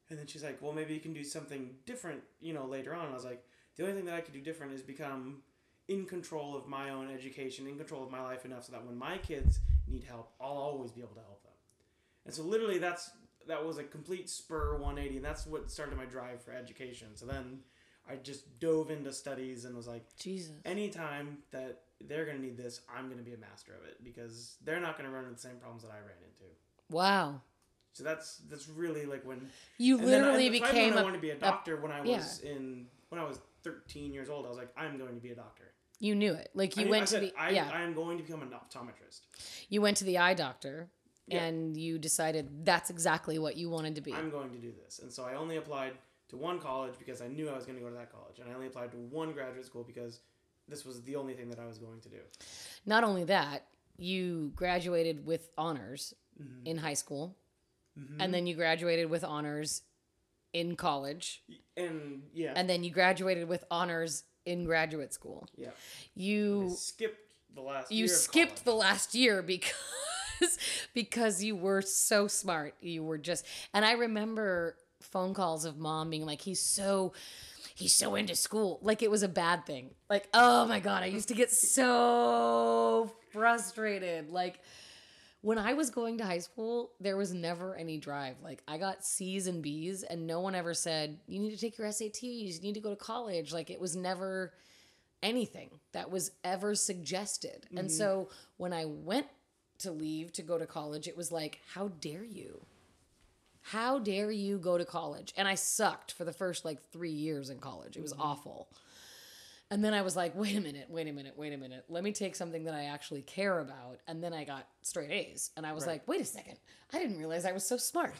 And then she's like, well, maybe you can do something different, you know, later on. And I was like, the only thing that I could do different is become in control of my own education, in control of my life enough so that when my kids need help, I'll always be able to help them. And so literally that was a complete spur 180. And that's what started my drive for education. So then I just dove into studies and was like, Jesus. Anytime that they're going to need this, I'm going to be a master of it because they're not going to run into the same problems that I ran into. Wow. So that's really like when you literally became I wanted to be a doctor when I was 13 years old. I was like, I'm going to be a doctor. You knew it. Like I'm going to become an optometrist. You went to the eye doctor. Yeah. And you decided that's exactly what you wanted to be. I'm going to do this. And so I only applied to one college because I knew I was going to go to that college. And I only applied to one graduate school because this was the only thing that I was going to do. Not only that, you graduated with honors in high school. Mm-hmm. And then you graduated with honors in college. And then you graduated with honors in graduate school. Yeah. You skipped the last year. You skipped the last year because you were so smart. You were just, and I remember phone calls of mom being like, he's so into school. Like it was a bad thing. Like, oh my God, I used to get so frustrated. Like when I was going to high school, there was never any drive. Like I got C's and B's and no one ever said, you need to take your SATs, you need to go to college. Like it was never anything that was ever suggested. Mm-hmm. And so when I went to leave to go to college, it was like, how dare you? How dare you go to college? And I sucked for the first like 3 years in college. It was awful. And then I was like, wait a minute. Let me take something that I actually care about. And then I got straight A's. And I was like, wait a second. I didn't realize I was so smart.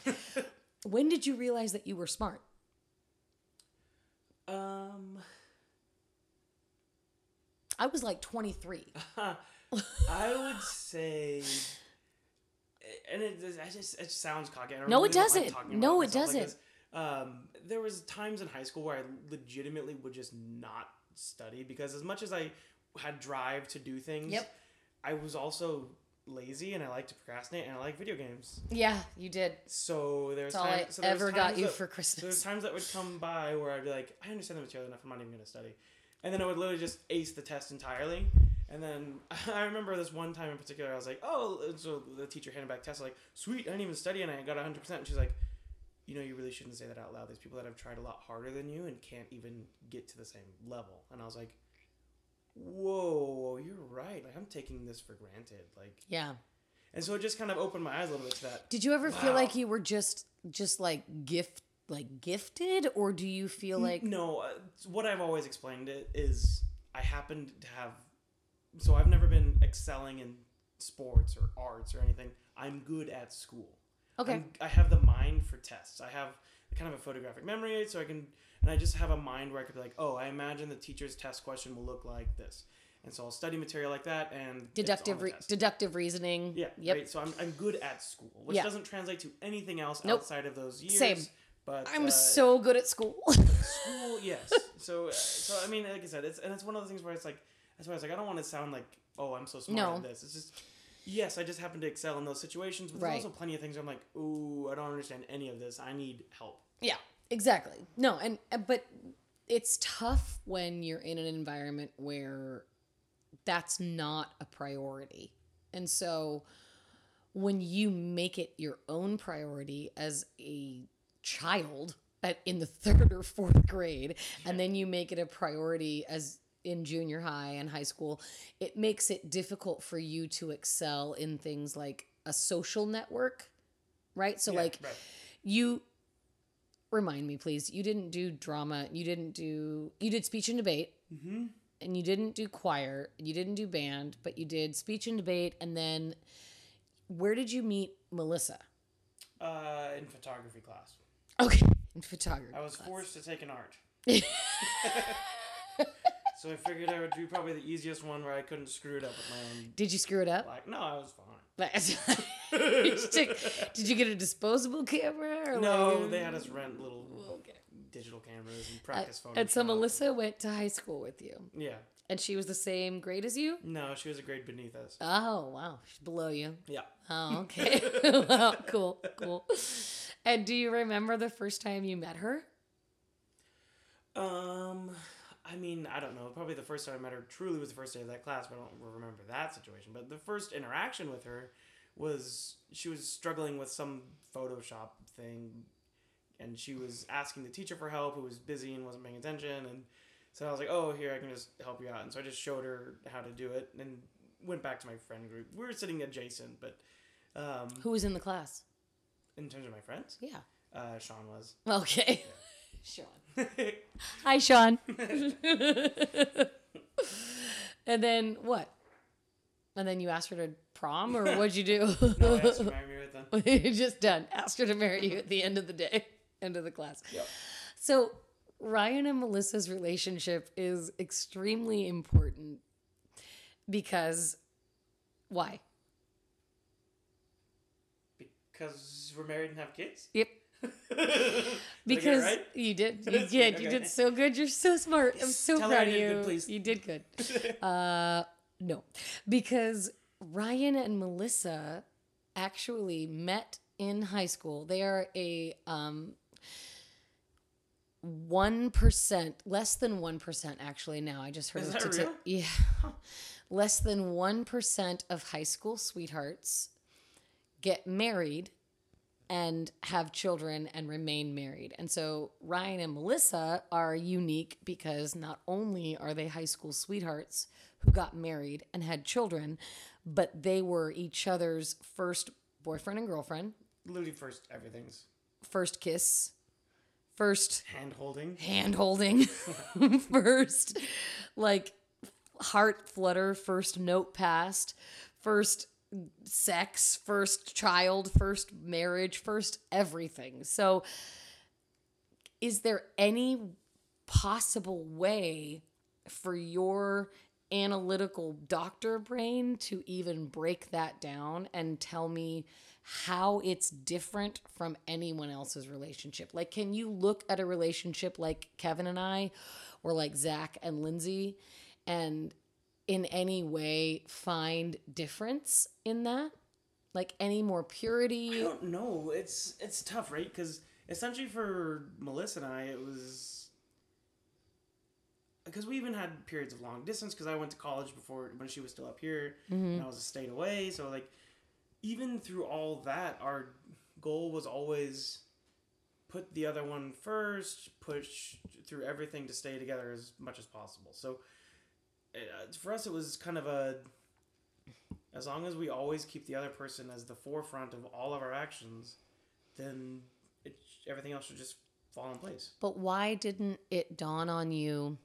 When did you realize that you were smart? I was like 23. I would say... And it sounds cocky. No, it doesn't. No, it doesn't. There was times in high school where I legitimately would just not study because as much as I had drive to do things, I was also lazy and I liked to procrastinate and I liked video games. Yeah, you did. So there's times that ever got you for Christmas. There's times that would come by where I'd be like, I understand the material enough. I'm not even going to study. And then I would literally just ace the test entirely. And then I remember this one time in particular, I was like, oh, so the teacher handed back tests, like, sweet, I didn't even study and I got 100%. And she's like, you know, you really shouldn't say that out loud. There's people that have tried a lot harder than you and can't even get to the same level. And I was like, whoa, you're right. Like, I'm taking this for granted. Like, yeah. And so it just kind of opened my eyes a little bit to that. Did you ever feel like you were just like gifted, or do you feel like... No, what I've always explained it is I happened to have... So I've never been excelling in sports or arts or anything. I'm good at school. Okay. I have the mind for tests. I have kind of a photographic memory, so I can... And I just have a mind where I could be like, oh, I imagine the teacher's test question will look like this. And so I'll study material like that and... Deductive reasoning. Yeah. Yep. Right? So I'm good at school, which doesn't translate to anything else outside of those years. Same. But I'm so good at school. School, yes. So I mean, like I said, it's one of the things where it's like... That's why I was like, I don't want to sound like, oh, I'm so smart at this. It's just, yes, I just happen to excel in those situations. But there's also plenty of things where I'm like, ooh, I don't understand any of this. I need help. Yeah, exactly. No, but it's tough when you're in an environment where that's not a priority. And so when you make it your own priority as a child in the third or fourth grade, and then you make it a priority as... in junior high and high school, it makes it difficult for you to excel in things like a social network, right? So you remind me, please, you didn't do drama. You did speech and debate, mm-hmm. and you didn't do choir, you didn't do band, but you did speech and debate. And then where did you meet Melissa? In photography class. Okay. In photography class. I was forced to take an art. So I figured I would do probably the easiest one where I couldn't screw it up with my own... Did you screw it up? Like, no, I was fine. Did you get a disposable camera? Or no, they had us rent little digital cameras and practice photos. And so Melissa went to high school with you. Yeah. And she was the same grade as you? No, she was a grade beneath us. Oh, wow. She's below you. Yeah. Oh, okay. Wow, cool. And do you remember the first time you met her? I mean, I don't know. Probably the first time I met her truly was the first day of that class, but I don't remember that situation. But the first interaction with her was she was struggling with some Photoshop thing, and she was asking the teacher for help, who was busy and wasn't paying attention. And so I was like, oh, here, I can just help you out. And so I just showed her how to do it and went back to my friend group. We were sitting adjacent, but... who was in the class? In terms of my friends? Yeah. Sean was. Okay. Yeah. Sean. Hi, Sean. And then what? And then you asked her to prom, or what'd you do? No, I asked her to marry me with them. Just done. Asked her to marry you at the end of the day, end of the class. Yep. So Ryan and Melissa's relationship is extremely important because why? Because we're married and have kids? Yep. Because right? You did. Okay. You did so good. You're so smart. I'm so proud of you. You did good. No, because Ryan and Melissa actually met in high school. They are a 1%, less than 1% actually. Now I just heard it. Is that real? Yeah, less than 1% of high school sweethearts get married and have children and remain married. And so Ryan and Melissa are unique because not only are they high school sweethearts who got married and had children, but they were each other's first boyfriend and girlfriend. Literally first everything's. First kiss. First. Hand holding. First, like, heart flutter. First note passed. First sex, first child, first marriage, first everything. So is there any possible way for your analytical doctor brain to even break that down and tell me how it's different from anyone else's relationship? Like, can you look at a relationship like Kevin and I, or like Zach and Lindsay, and in any way find difference in that? Like, any more purity? I don't know. It's tough, right? Because essentially for Melissa and I, it was... because we even had periods of long distance, because I went to college before when she was still up here, and I was a state away. So, like, even through all that, our goal was always put the other one first, push through everything to stay together as much as possible. So, for us, it was kind of a... As long as we always keep the other person as the forefront of all of our actions, then everything else should just fall in place. But why didn't it dawn on you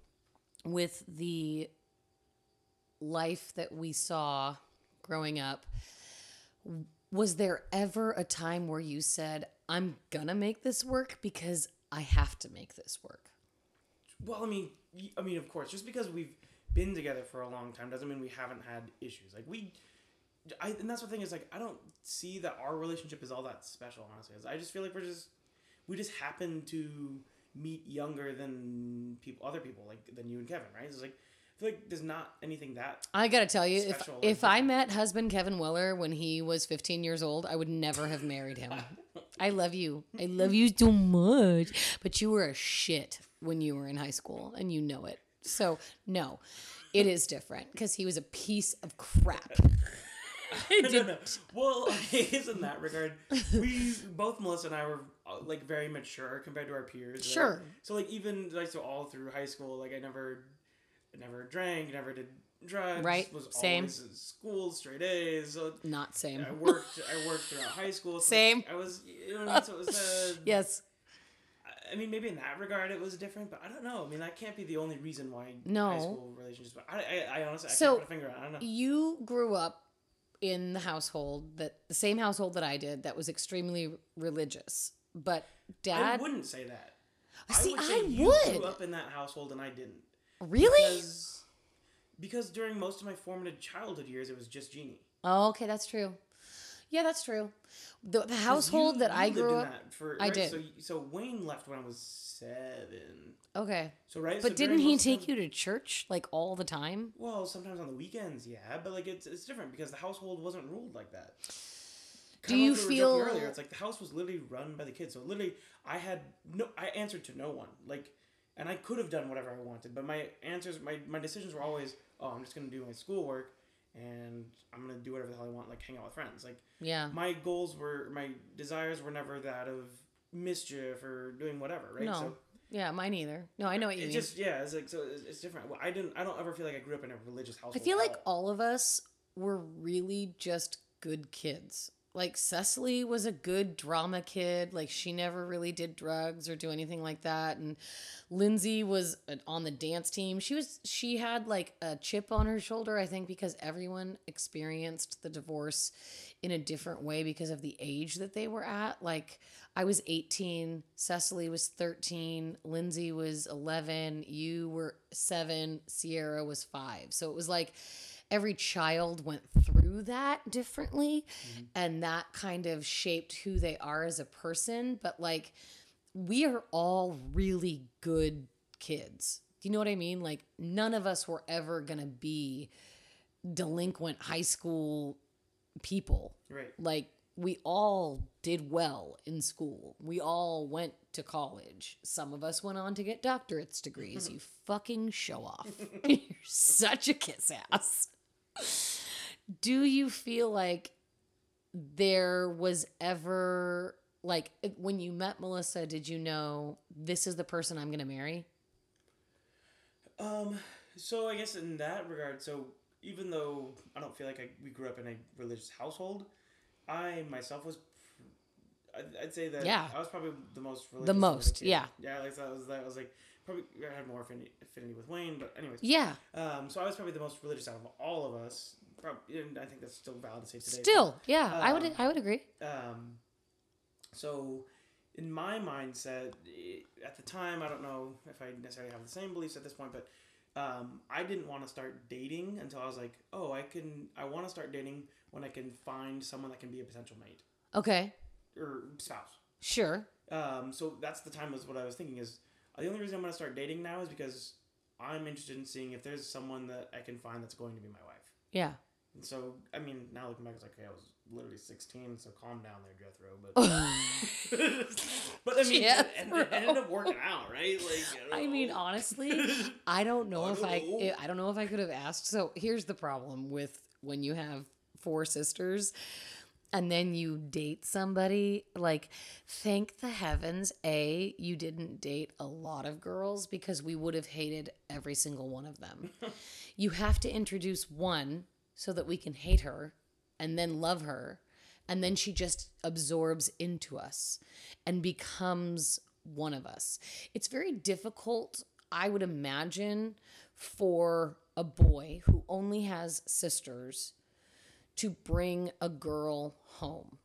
with the life that we saw growing up? Was there ever a time where you said, I'm going to make this work because I have to make this work? Well, I mean, of course, just because we've been together for a long time doesn't mean we haven't had issues. Like and that's the thing is, like, I don't see that our relationship is all that special, honestly. I just feel like we just happen to meet younger than other people, like than you and Kevin, right? It's like, I feel like there's not anything that I gotta tell you, special, if I met husband Kevin Weller when he was 15 years old, I would never have married him. I love you. I love you so much. But you were a shit when you were in high school, and you know it. So, no, it is different because he was a piece of crap. No. Well, in that regard, both Melissa and I were, like, very mature compared to our peers. Sure. Right? So, like, even, like, all through high school, like, I never drank, never did drugs. Right, was same. Always in school, straight A's. So, not same. You know, I worked throughout high school. So same. Like, I was, you know, that's what was said. Yes. I mean, maybe in that regard it was different, but I don't know. I mean, that can't be the only reason why high school relationships... But I honestly, I can't put a finger on it. I don't know. You grew up in the same household that I did, that was extremely religious, but Dad... I wouldn't say that. See, I would. You grew up in that household and I didn't. Really? Because during most of my formative childhood years, it was just Genie. Oh, okay, that's true. Yeah, that's true. The household that I grew up, I did. So Wayne left when I was 7. Okay. So right. But so didn't he take you to church like all the time? Well, sometimes on the weekends, yeah. But like it's different because the household wasn't ruled like that. Kind Do you feel earlier? It's like the house was literally run by the kids. So literally, I answered to no one. Like, and I could have done whatever I wanted, but my answers, my decisions were always, oh, I'm just gonna do my schoolwork. And I'm going to do whatever the hell I want, like hang out with friends. Like, yeah. My desires were never that of mischief or doing whatever, right? No. So, yeah, mine either. No, I know what you mean. Just, yeah, it's like, so it's different. Well, I don't ever feel like I grew up in a religious household. I feel like all of us were really just good kids. Like, Cecily was a good drama kid. Like, she never really did drugs or do anything like that. And Lindsay was on the dance team. She had, like, a chip on her shoulder, I think, because everyone experienced the divorce in a different way because of the age that they were at. Like, I was 18. Cecily was 13. Lindsay was 11. You were 7. Sierra was 5. So it was like... Every child went through that differently, and that kind of shaped who they are as a person. But, like, we are all really good kids. Do you know what I mean? Like, none of us were ever going to be delinquent high school people. Right. Like, we all did well in school. We all went to college. Some of us went on to get doctorate's degrees. You fucking show off. You're such a kiss ass. Do you feel like there was ever, like, when you met Melissa, did you know this is the person I'm going to marry? So I guess in that regard, so even though I don't feel like we grew up in a religious household, I myself was, I'd say that I was probably the most religious. The most, yeah. Yeah, like that was like, probably I had more affinity with Wayne, but anyways. Yeah. So I was probably the most religious out of all of us. Probably, and I think that's still valid to say today. Still, but, yeah, I would agree. So in my mindset, at the time, I don't know if I necessarily have the same beliefs at this point, but I didn't want to start dating until I was like, oh, I want to start dating when I can find someone that can be a potential mate. Okay. Or spouse. Sure. So that's the time was what I was thinking is, the only reason I'm going to start dating now is because I'm interested in seeing if there's someone that I can find that's going to be my wife. Yeah. And so, I mean, now looking back, it's like, okay, I was literally 16, so calm down there, Jethro. But, but I mean, it ended up working out, right? Like, I mean, honestly, I don't know I don't know if I could have asked. So here's the problem with when you have four sisters and then you date somebody, like, thank the heavens, A, you didn't date a lot of girls because we would have hated every single one of them. You have to introduce one so that we can hate her and then love her. And then she just absorbs into us and becomes one of us. It's very difficult, I would imagine, for a boy who only has sisters to bring a girl home.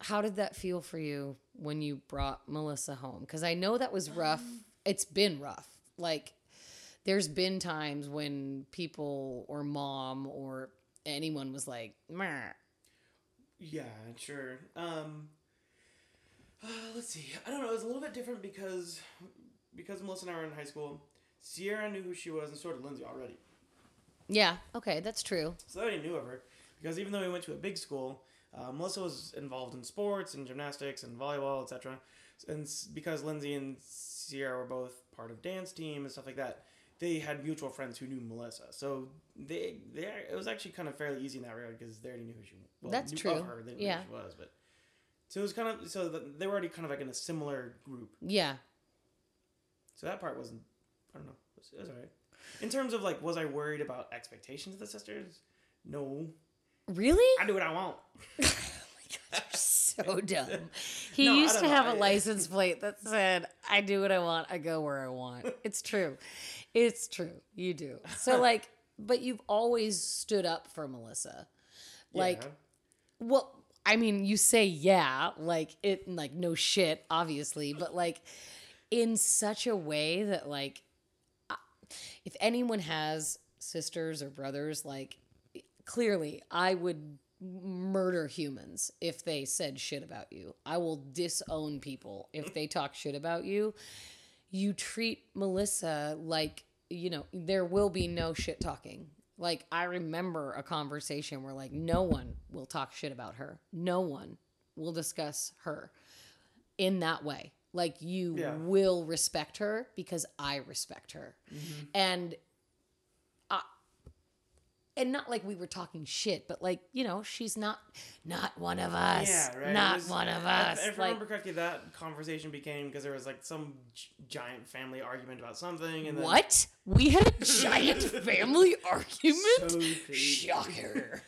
How did that feel for you when you brought Melissa home? Because I know that was rough. It's been rough. Like, there's been times when people or mom or anyone was like, meh. Yeah, sure. Let's see. I don't know. It was a little bit different because Melissa and I were in high school. Sierra knew who she was, and so did Lindsay already. Yeah, okay, that's true. So I already knew of her, because even though we went to a big school, Melissa was involved in sports and gymnastics and volleyball, etc. And because Lindsay and Sierra were both part of dance team and stuff like that, they had mutual friends who knew Melissa. So it was actually kind of fairly easy in that regard, because they already knew who she was. Well, that's true. Of her, they knew who she was, but so it was kind of they were already kind of like in a similar group. Yeah. So that part wasn't. I don't know. It was all right. In terms of, like, was I worried about expectations of the sisters? No. Really? I do what I want. Oh, my God, you're so dumb. He used to have a license plate that said, I do what I want, I go where I want. It's true. It's true. You do. So, like, but you've always stood up for Melissa. Like, yeah. Well, I mean, you say yeah, like, it, like, no shit, obviously, but, like, in such a way that, like, if anyone has sisters or brothers, like, clearly I would murder humans if they said shit about you. I will disown people if they talk shit about you. You treat Melissa like, you know, there will be no shit talking. Like, I remember a conversation where, like, no one will talk shit about her. No one will discuss her in that way. Like, you will respect her because I respect her. Mm-hmm. And not like we were talking shit, but, like, you know, she's not one of us. Yeah, right. Not one of us. If I remember correctly, that conversation became because there was, like, some giant family argument about something. And then... What? We had a giant family argument? So crazy. Shocker.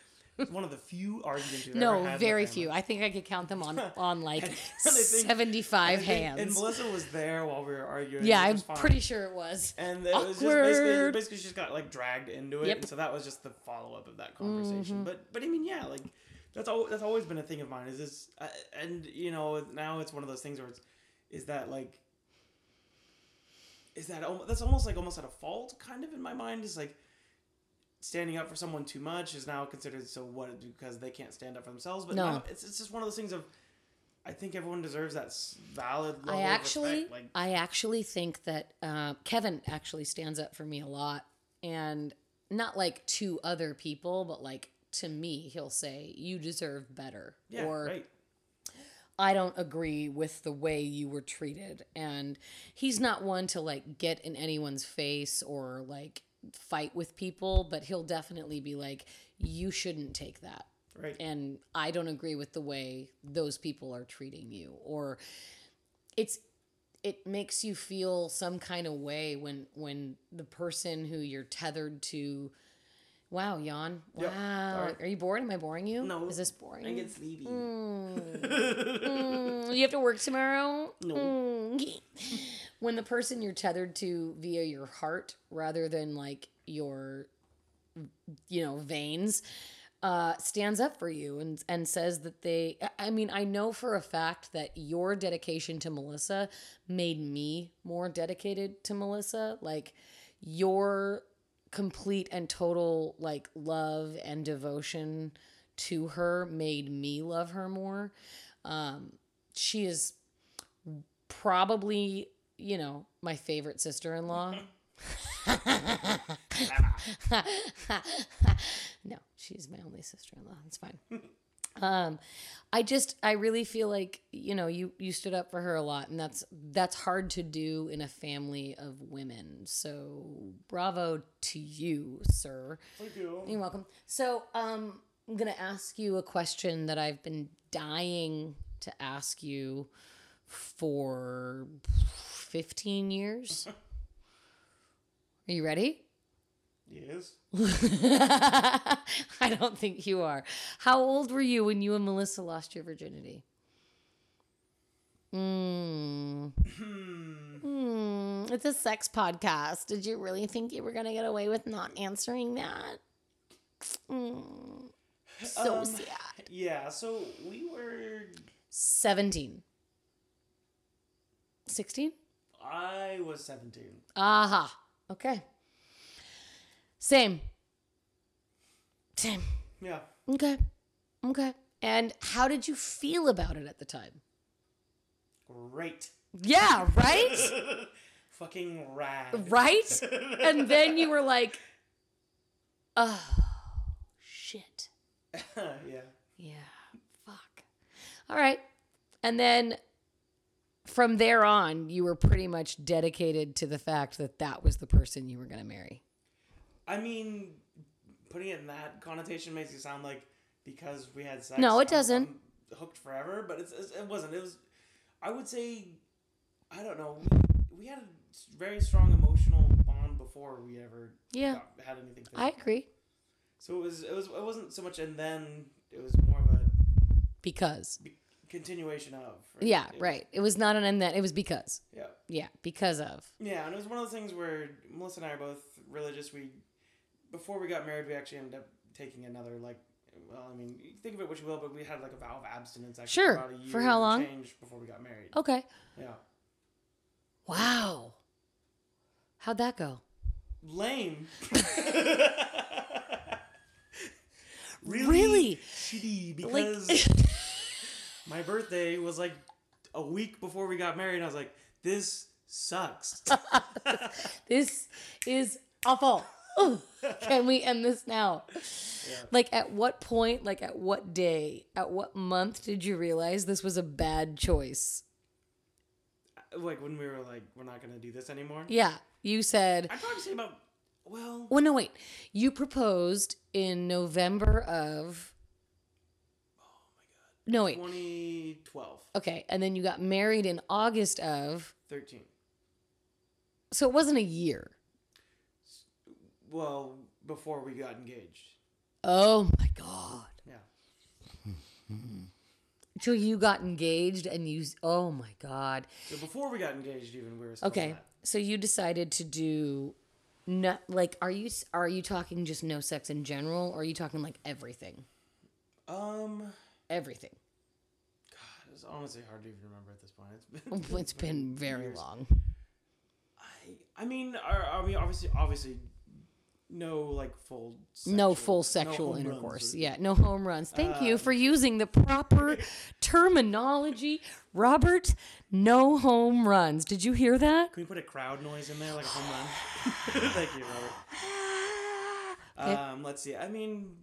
One of the few arguments you've ever had. No, very few. I think I could count them on like, 75 hands. And Melissa was there while we were arguing. Yeah, I'm pretty sure it was. And it was just basically she just got, like, dragged into it. Yep. And so that was just the follow-up of that conversation. Mm-hmm. But I mean, yeah, like, that's always been a thing of mine. Is this, and, you know, now it's one of those things where that's almost at a fault, kind of, in my mind. Is like, standing up for someone too much is now considered so what, because they can't stand up for themselves. But no, it's just one of those things of, I think everyone deserves that valid level of respect. Like, I actually think that Kevin actually stands up for me a lot, and not like to other people, but like to me, he'll say, you deserve better. Yeah, or right. I don't agree with the way you were treated. And he's not one to, like, get in anyone's face or, like, fight with people, but he'll definitely be like, you shouldn't take that. Right. And I don't agree with the way those people are treating you. Or it makes you feel some kind of way when the person who you're tethered to, wow, yawn. Yep. Wow. Right. Are you bored? Am I boring you? No. Is this boring? I get sleepy. You have to work tomorrow? No. When the person you're tethered to via your heart rather than, like, your, you know, veins, stands up for you and says that they... I mean, I know for a fact that your dedication to Melissa made me more dedicated to Melissa. Like, your complete and total, like, love and devotion to her made me love her more. She is probably... you know, my favorite sister-in-law. No, she's my only sister-in-law. It's fine. I really feel like, you know, you stood up for her a lot, and that's hard to do in a family of women. So bravo to you, sir. Thank you. You're welcome. So, I'm going to ask you a question that I've been dying to ask you for 15 years. Are you ready? Yes. I don't think you are. How old were you when you and Melissa lost your virginity? It's a sex podcast. Did you really think you were going to get away with not answering that? So sad. Yeah, so we were... 17. 16? I was 17. Aha. Uh-huh. Okay. Same. Yeah. Okay. And how did you feel about it at the time? Great. Yeah, right? Fucking rad. Right? And then you were like, oh, shit. Yeah. Fuck. All right. And then from there on, you were pretty much dedicated to the fact that that was the person you were going to marry. I mean, putting it in that connotation makes it sound like because we had sex. No, it doesn't. I'm hooked forever, but it wasn't. It was, I would say, I don't know. We had a very strong emotional bond before we ever had anything. Physical. I agree. So it wasn't so much, and then it was more of a continuation of. Right? Yeah, right. It was not an and then. It was because. Yeah. Yeah, because of. Yeah, and it was one of those things where Melissa and I are both religious. Before we got married, we actually ended up taking another, like, well, I mean, think of it what you will, but we had, like, a vow of abstinence. Actually, sure. About a year. For how long? Change before we got married. Okay. Yeah. Wow. How'd that go? Lame. Really? Shitty, because like... my birthday was, like, a week before we got married, and I was like, this sucks. This is awful. Ooh, can we end this now? Yeah. Like, at what point, like, at what day, at what month did you realize this was a bad choice? Like, when we were like, we're not going to do this anymore? Yeah. You said... I'd probably say about, well, no, wait. You proposed in November of... Oh, my God. No, wait. 2012. Okay. And then you got married in August of... 13. So it wasn't a year. Well, before we got engaged. Oh, my God. Yeah. So you got engaged and you... Oh, my God. So before we got engaged, even, we were still okay, so you decided to do... Not, like, are you talking just no sex in general? Or are you talking, like, everything? Everything. God, it's honestly hard to even remember at this point. It's been very years. Long. I mean, I mean, obviously... No full sexual intercourse. Yeah, no home runs. Thank you for using the proper terminology, Robert. No home runs. Did you hear that? Can we put a crowd noise in there, like a home run? Thank you, Robert. Okay. Let's see. I mean,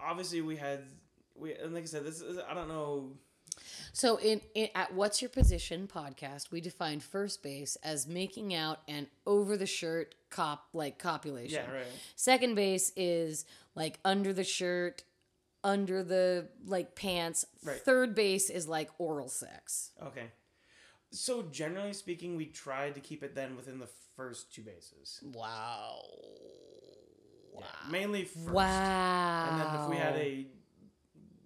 obviously we and like I said, this is, I don't know. So in at What's Your Position podcast, we defined first base as making out and over the shirt copulation. Yeah, right. Second base is like under the shirt, under the like pants. Right. Third base is like oral sex. Okay. So generally speaking, we tried to keep it then within the first two bases. Wow. Yeah, mainly first. Wow. And then if we had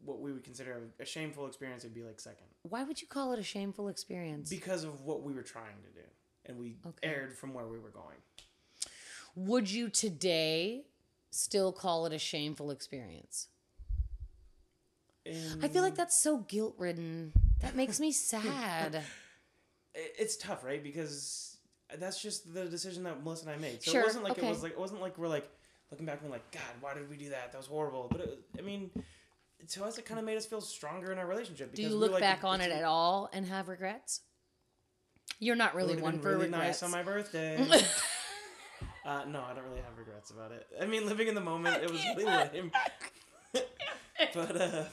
what we would consider a shameful experience, it'd be like second. Why would you call it a shameful experience? Because of what we were trying to do. And we erred from where we were going. Would you today still call it a shameful experience? I feel like that's so guilt-ridden. That makes me sad. It's tough, right? Because that's just the decision that Melissa and I made. So sure. It wasn't like it wasn't like we're like looking back and like, God, why did we do that? That was horrible. But to us, it kind of made us feel stronger in our relationship. Because do you look back on it at all and have regrets? You're not really one for regrets. Nice on my birthday. No, I don't really have regrets about it. I mean, living in the moment, it was really lame. But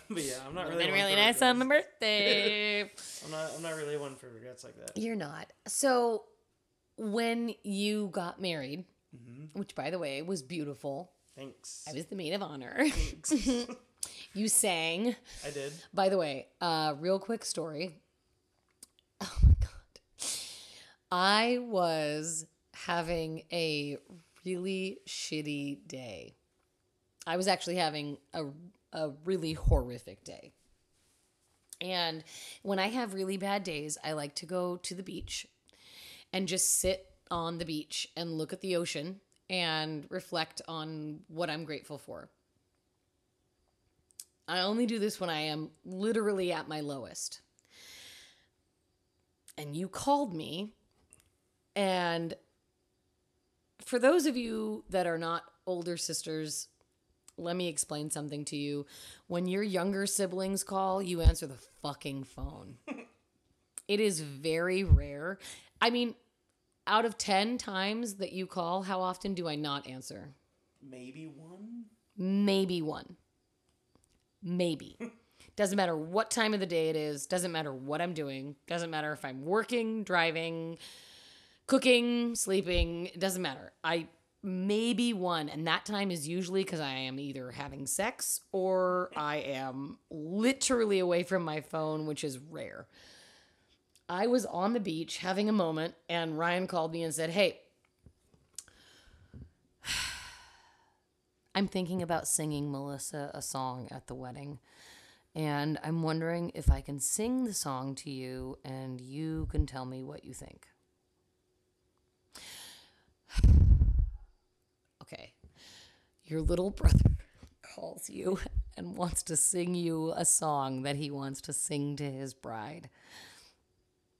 yeah, I'm not really. Been really nice on my birthday. I'm not really one for regrets like that. You're not. So when you got married, mm-hmm. which by the way was beautiful. Thanks. I was the maid of honor. Thanks. You sang. I did. By the way, real quick story. Oh my God. I was having a really shitty day. I was actually having a really horrific day. And when I have really bad days, I like to go to the beach and just sit on the beach and look at the ocean and reflect on what I'm grateful for. I only do this when I am literally at my lowest. And you called me. And for those of you that are not older sisters, let me explain something to you. When your younger siblings call, you answer the fucking phone. It is very rare. I mean, out of 10 times that you call, how often do I not answer? Maybe one? Maybe one. Maybe. Doesn't matter what time of the day it is. Doesn't matter what I'm doing. Doesn't matter if I'm working, driving, cooking, sleeping. It doesn't matter. I maybe one. And that time is usually because I am either having sex or I am literally away from my phone, which is rare. I was on the beach having a moment and Ryan called me and said, hey, I'm thinking about singing Melissa a song at the wedding, and I'm wondering if I can sing the song to you and you can tell me what you think. Okay. Your little brother calls you and wants to sing you a song that he wants to sing to his bride.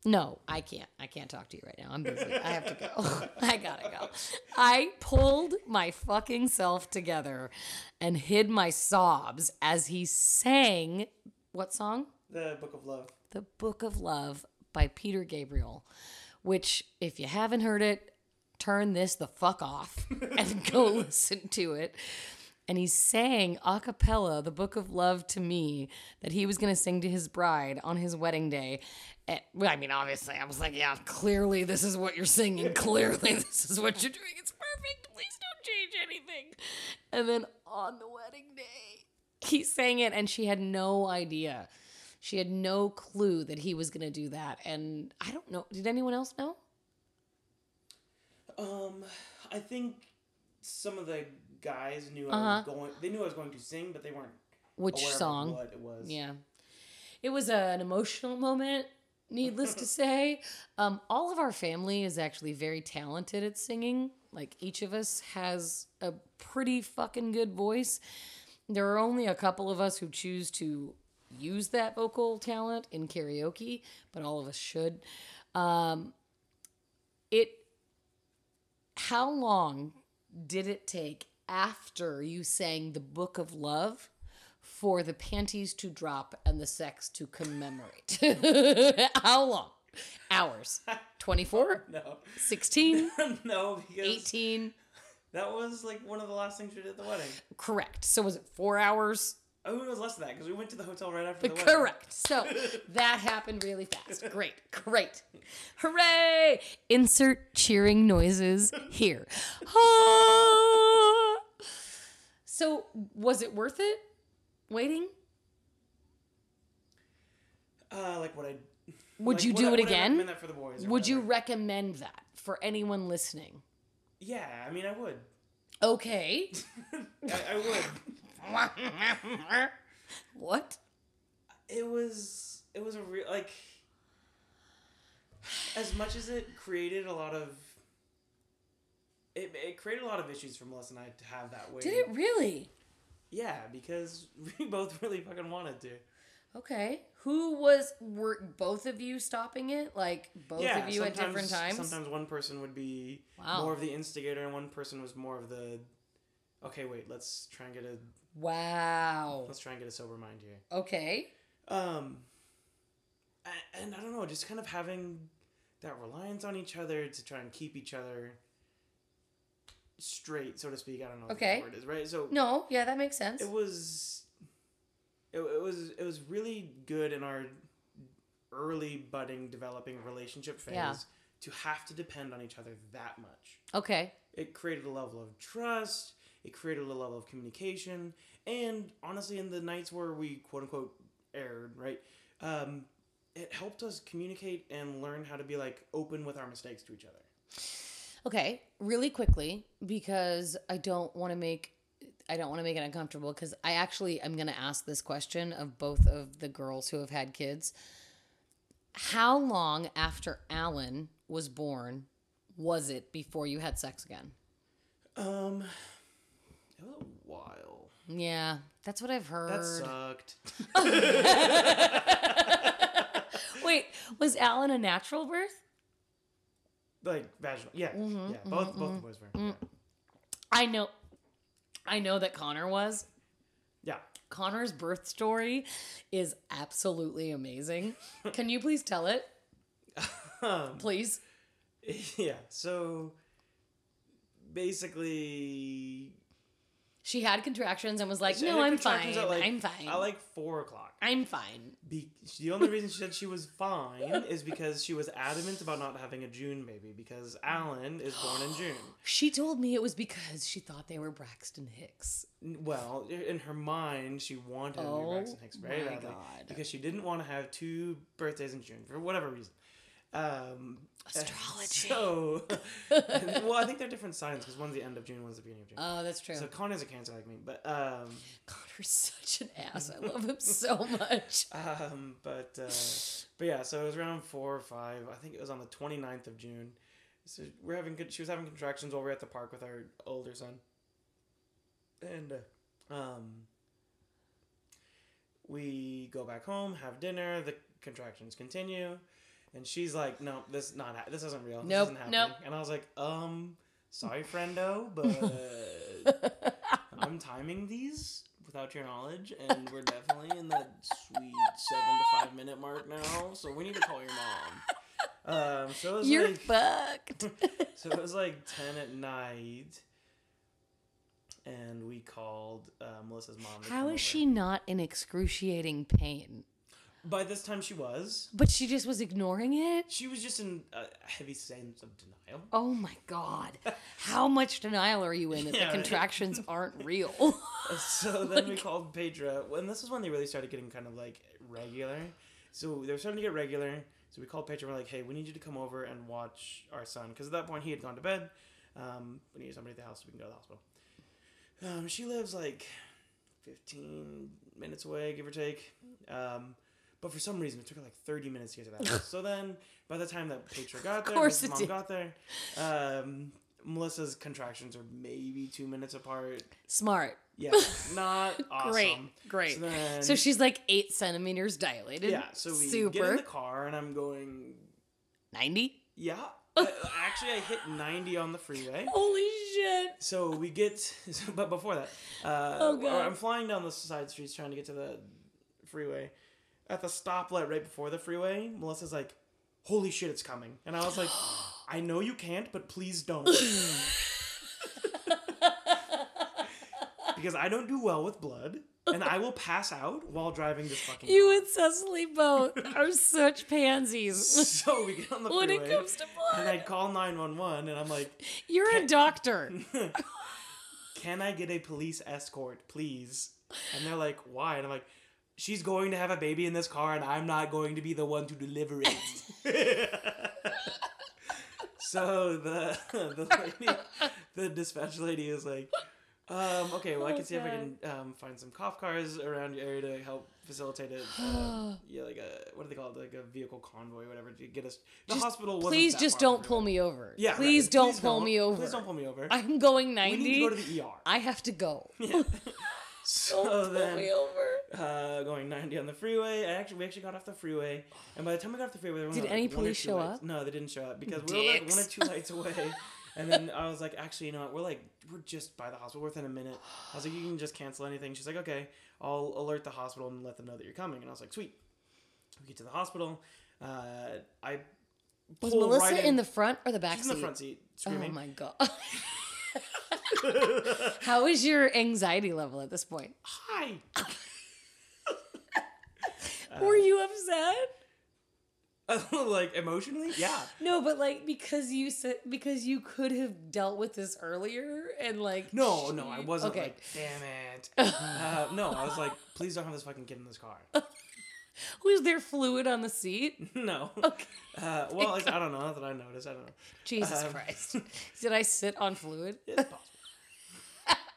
No, I can't. I can't talk to you right now. I'm busy. I have to go. I gotta go. I pulled my fucking self together and hid my sobs as he sang, what song? The Book of Love. The Book of Love by Peter Gabriel, which, if you haven't heard it, turn this the fuck off and go listen to it. And he sang a cappella, The Book of Love to me, that he was going to sing to his bride on his wedding day. And, well, I mean, obviously, I was like, yeah, clearly this is what you're singing. Clearly this is what you're doing. It's perfect. Please don't change anything. And then on the wedding day, he sang it, and she had no idea. She had no clue that he was going to do that. And I don't know. Did anyone else know? I think some of the guys knew I was going. They knew I was going to sing, but they weren't. Which aware song? Of what it was? Yeah, it was an emotional moment. Needless to say, all of our family is actually very talented at singing. Like, each of us has a pretty fucking good voice. There are only a couple of us who choose to use that vocal talent in karaoke, but all of us should. How long did it take after you sang The Book of Love for the panties to drop and the sex to commemorate? How long? Hours. 24? No. 16? No, because 18? That was like one of the last things we did at the wedding. Correct. So was it 4 hours? Oh, it was less than that because we went to the hotel right after the wedding. Correct. So that happened really fast. Great. Great. Hooray! Insert cheering noises here. Ah! So was it worth it? Waiting? You do it again? Recommend that for the boys or whatever. You recommend that for anyone listening? Yeah, I mean, I would. Okay. I would. What? It was a real, like, as much as it created a lot of, it created a lot of issues for Melissa and I to have that way. Did it really? Yeah, because we both really fucking wanted to. Okay. Were both of you stopping it? Like, both of you at different times? Sometimes one person would be more of the instigator and one person was more of the, okay, wait, let's try and get a... Wow. Let's try and get a sober mind here. Okay. And I don't know, just kind of having that reliance on each other to try and keep each other straight, so to speak. I don't know what the word is, right? So no, yeah, that makes sense. It was really good in our early budding, developing relationship phase to have to depend on each other that much. Okay. It created a level of trust. It created a level of communication. And honestly, in the nights where we quote unquote aired, right, it helped us communicate and learn how to be like open with our mistakes to each other. Okay, really quickly, because I don't want to make it uncomfortable, because I actually am going to ask this question of both of the girls who have had kids. How long after Alan was born was it before you had sex again? It was a while. Yeah, that's what I've heard. That sucked. Wait, was Alan a natural birth? Like vaginal, yeah, mm-hmm, yeah. Both the boys were. Mm-hmm. Yeah. I know that Connor was. Yeah. Connor's birth story is absolutely amazing. Can you please tell it? Please. Yeah. So basically, she had contractions and was like, "No, I'm fine. I'm fine." At like 4:00. I'm fine. The only reason she said she was fine is because she was adamant about not having a June baby because Alan is born in June. She told me it was because she thought they were Braxton Hicks. Well, in her mind, she wanted to be Braxton Hicks very badly. Because she didn't want to have two birthdays in June for whatever reason. Astrology. So, well, I think they're different signs because one's the end of June, one's the beginning of June. Oh, that's true. So Connor's a Cancer like me, but Connor's such an ass. I love him so much. But yeah, so it was around 4 or 5. I think it was on the 29th of June. So she was having contractions while we were at the park with our older son, and we go back home, have dinner. The contractions continue. And she's like, no, this isn't real. Nope, this isn't happening. Nope. And I was like, sorry, friendo, but I'm timing these without your knowledge, and we're definitely in the sweet 7 to 5 minute mark now, so we need to call your mom. So it was you're like, fucked. So it was like 10 at night, and we called Melissa's mom. How is she not in excruciating pain? By this time she was. But she just was ignoring it? She was just in a heavy sense of denial. Oh my God. How much denial are you in that the contractions aren't real? So then we called Pedro. And this is when they really started getting kind of like regular. So they were starting to get regular. So we called Pedro and we're like, hey, we need you to come over and watch our son. Because at that point he had gone to bed. We needed somebody at the house so we can go to the hospital. She lives like 15 minutes away, give or take. But for some reason, it took her like 30 minutes to get to that house. So then, by the time that Pedro got there, Melissa's mom got there, Melissa's contractions are maybe 2 minutes apart. Smart. Yeah. Not awesome. Great. So, so she's like 8 centimeters dilated. Yeah. So we get in the car and I'm going... 90? Yeah. Actually, I hit 90 on the freeway. Holy shit. So we get... But before that, I'm flying down the side streets trying to get to the freeway. At the stoplight right before the freeway, Melissa's like, holy shit, it's coming. And I was like, I know you can't, but please don't. Because I don't do well with blood, and I will pass out while driving this fucking car. You and Cecily both are such pansies. So we get on the freeway. When it comes to blood. And I call 911, and I'm like... You're a doctor. Can I get a police escort, please? And they're like, why? And I'm like... She's going to have a baby in this car, and I'm not going to be the one to deliver it. So the dispatch lady is like, okay, well, I can see if I can find some cop cars around your area to help facilitate it. Like a, what do they call it? Like a vehicle convoy, whatever, to get us. The hospital wasn't that far. Please just don't pull me over. Yeah, please don't pull me over. Please don't pull me over. I'm going 90. We need to go to the ER. I have to go. Yeah. So then, going 90 on the freeway. We actually got off the freeway, and by the time we got off the freeway, did any police show up? No, they didn't show up because we were like 1 or 2 lights away. And then I was like, actually, you know what? We're just by the hospital. We're within a minute. I was like, you can just cancel anything. She's like, okay, I'll alert the hospital and let them know that you're coming. And I was like, sweet. We get to the hospital. I was Melissa in the front or the back seat? She's in the front seat, screaming. Oh my God. How is your anxiety level at this point? High. Were you upset? Like emotionally? Yeah. No, but like because you said because you could have dealt with this earlier and like. No, no, I wasn't okay. Like damn it. No, I was like, please don't have this fucking kid in this car. Was there fluid on the seat? No. Okay. Well, like, I don't know. Not that I noticed. I don't know. Jesus Christ. Did I sit on fluid? It's possible.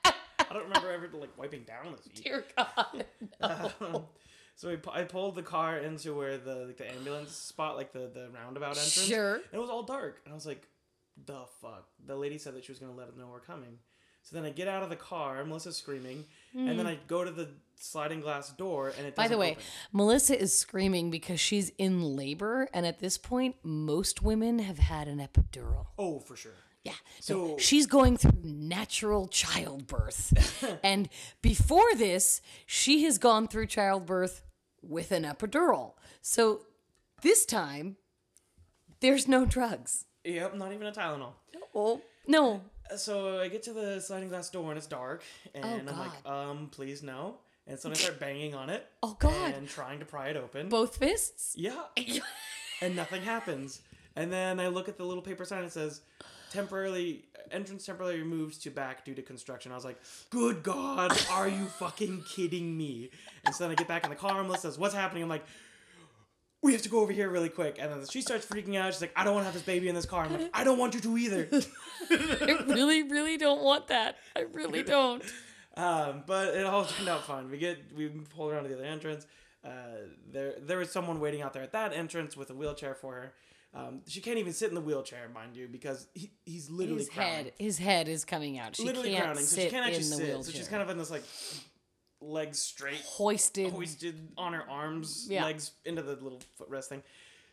I don't remember ever like wiping down the seat. Dear God. No. So I pulled the car into where the like the ambulance spot, like the roundabout entrance. Sure. And it was all dark, and I was like, "The fuck!" The lady said that she was gonna let us know we're coming. So then I get out of the car, Melissa's screaming, and then I go to the sliding glass door, and it doesn't By the way, open. Melissa is screaming because she's in labor, and at this point, most women have had an epidural. Oh, for sure. Yeah. So she's going through natural childbirth. And before this, she has gone through childbirth with an epidural. So this time, there's no drugs. Yep, not even a Tylenol. Oh, no. So I get to the sliding glass door and it's dark and I'm like, please no. And so I start banging on it. Oh God. And trying to pry it open. Both fists? Yeah. And nothing happens. And then I look at the little paper sign and it says, entrance temporarily removed to back due to construction. I was like, good God, are you fucking kidding me? And so then I get back in the car and Melissa says, what's happening? I'm like, we have to go over here really quick. And then she starts freaking out. She's like, I don't want to have this baby in this car. I'm like, I don't want you to either. I really, really don't want that. I really don't. But it all turned out fun. We pulled around to the other entrance. There was someone waiting out there at that entrance with a wheelchair for her. She can't even sit in the wheelchair, mind you, because he's literally crowning. His head is coming out. She literally can't crowning, so she can't actually sit. Wheelchair. So she's kind of in this like... legs straight, hoisted on her arms, yeah. Legs into the little footrest thing.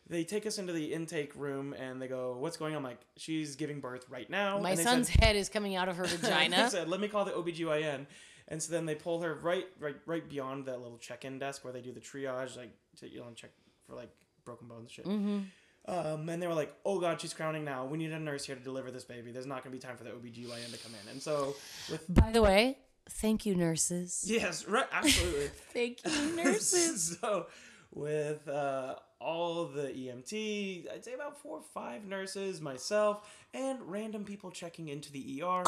They take us into the intake room and they go, what's going on? I'm like, she's giving birth right now. My son's head is coming out of her vagina. They said, let me call the OBGYN. And so then they pull her right beyond that little check-in desk where they do the triage, like to, you know, check for like broken bones and shit. Mm-hmm. And they were like, oh God, she's crowning now. We need a nurse here to deliver this baby. There's not going to be time for the OBGYN to come in. And so... By the way... Thank you, nurses. Yes, right, absolutely. Thank you, nurses. So, with all the EMT, I'd say about 4 or 5 nurses, myself, and random people checking into the ER.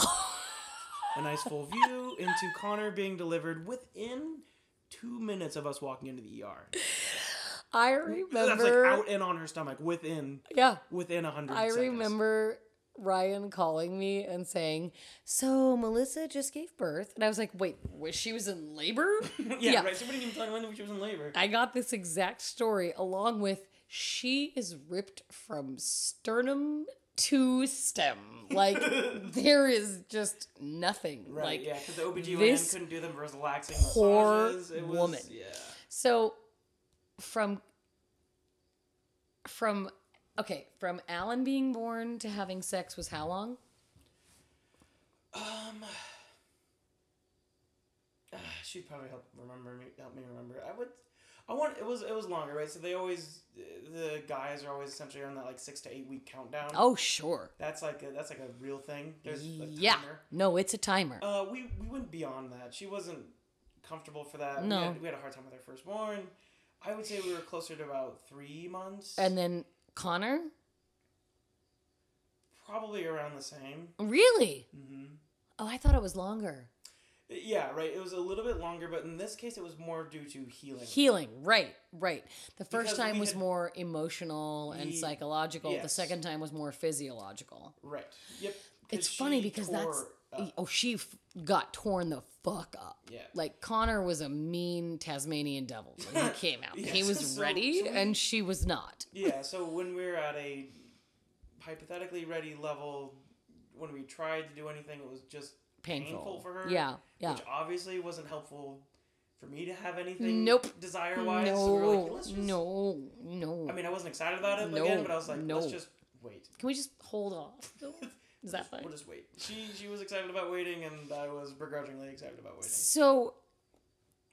A nice full view into Connor being delivered within 2 minutes of us walking into the ER. I remember... That's like out and on her stomach, within 100 seconds. I remember... Ryan calling me and saying, so Melissa just gave birth. And I was like, wait, she was in labor? yeah, right. Somebody didn't tell me she was in labor. I got this exact story along with she is ripped from sternum to stem. Like, there is just nothing. Right, like, yeah, because the OBGYN couldn't do them for relaxing massages. Poor woman. Yeah. So, from Alan being born to having sex was how long? She'd probably help me remember. It was longer, right? So the guys are always essentially on that like 6 to 8 week countdown. Oh sure. That's like a real thing. There's a timer. No, it's a timer. We went beyond that. She wasn't comfortable for that. No. We had a hard time with our firstborn. I would say we were closer to about 3 months. And then Connor? Probably around the same. Really? Mm-hmm. Oh, I thought it was longer. Yeah, right. It was a little bit longer, but in this case, it was more due to healing. Healing, right. The first time was more emotional and psychological. Yes. The second time was more physiological. Right. Yep. It's funny because that's... Up. Oh, she got torn the fuck up. Yeah. Like, Connor was a mean Tasmanian devil when he came out. Yes. He was and she was not. Yeah, so when we were at a hypothetically ready level, when we tried to do anything, it was just painful for her. Yeah. Which obviously wasn't helpful for me to have anything desire-wise. No, so we were like, let's just... No. I mean, I wasn't excited about it again, but I was like, let's just wait. Can we just hold off? Is that fine? We'll just wait. She was excited about waiting, and I was begrudgingly excited about waiting. So,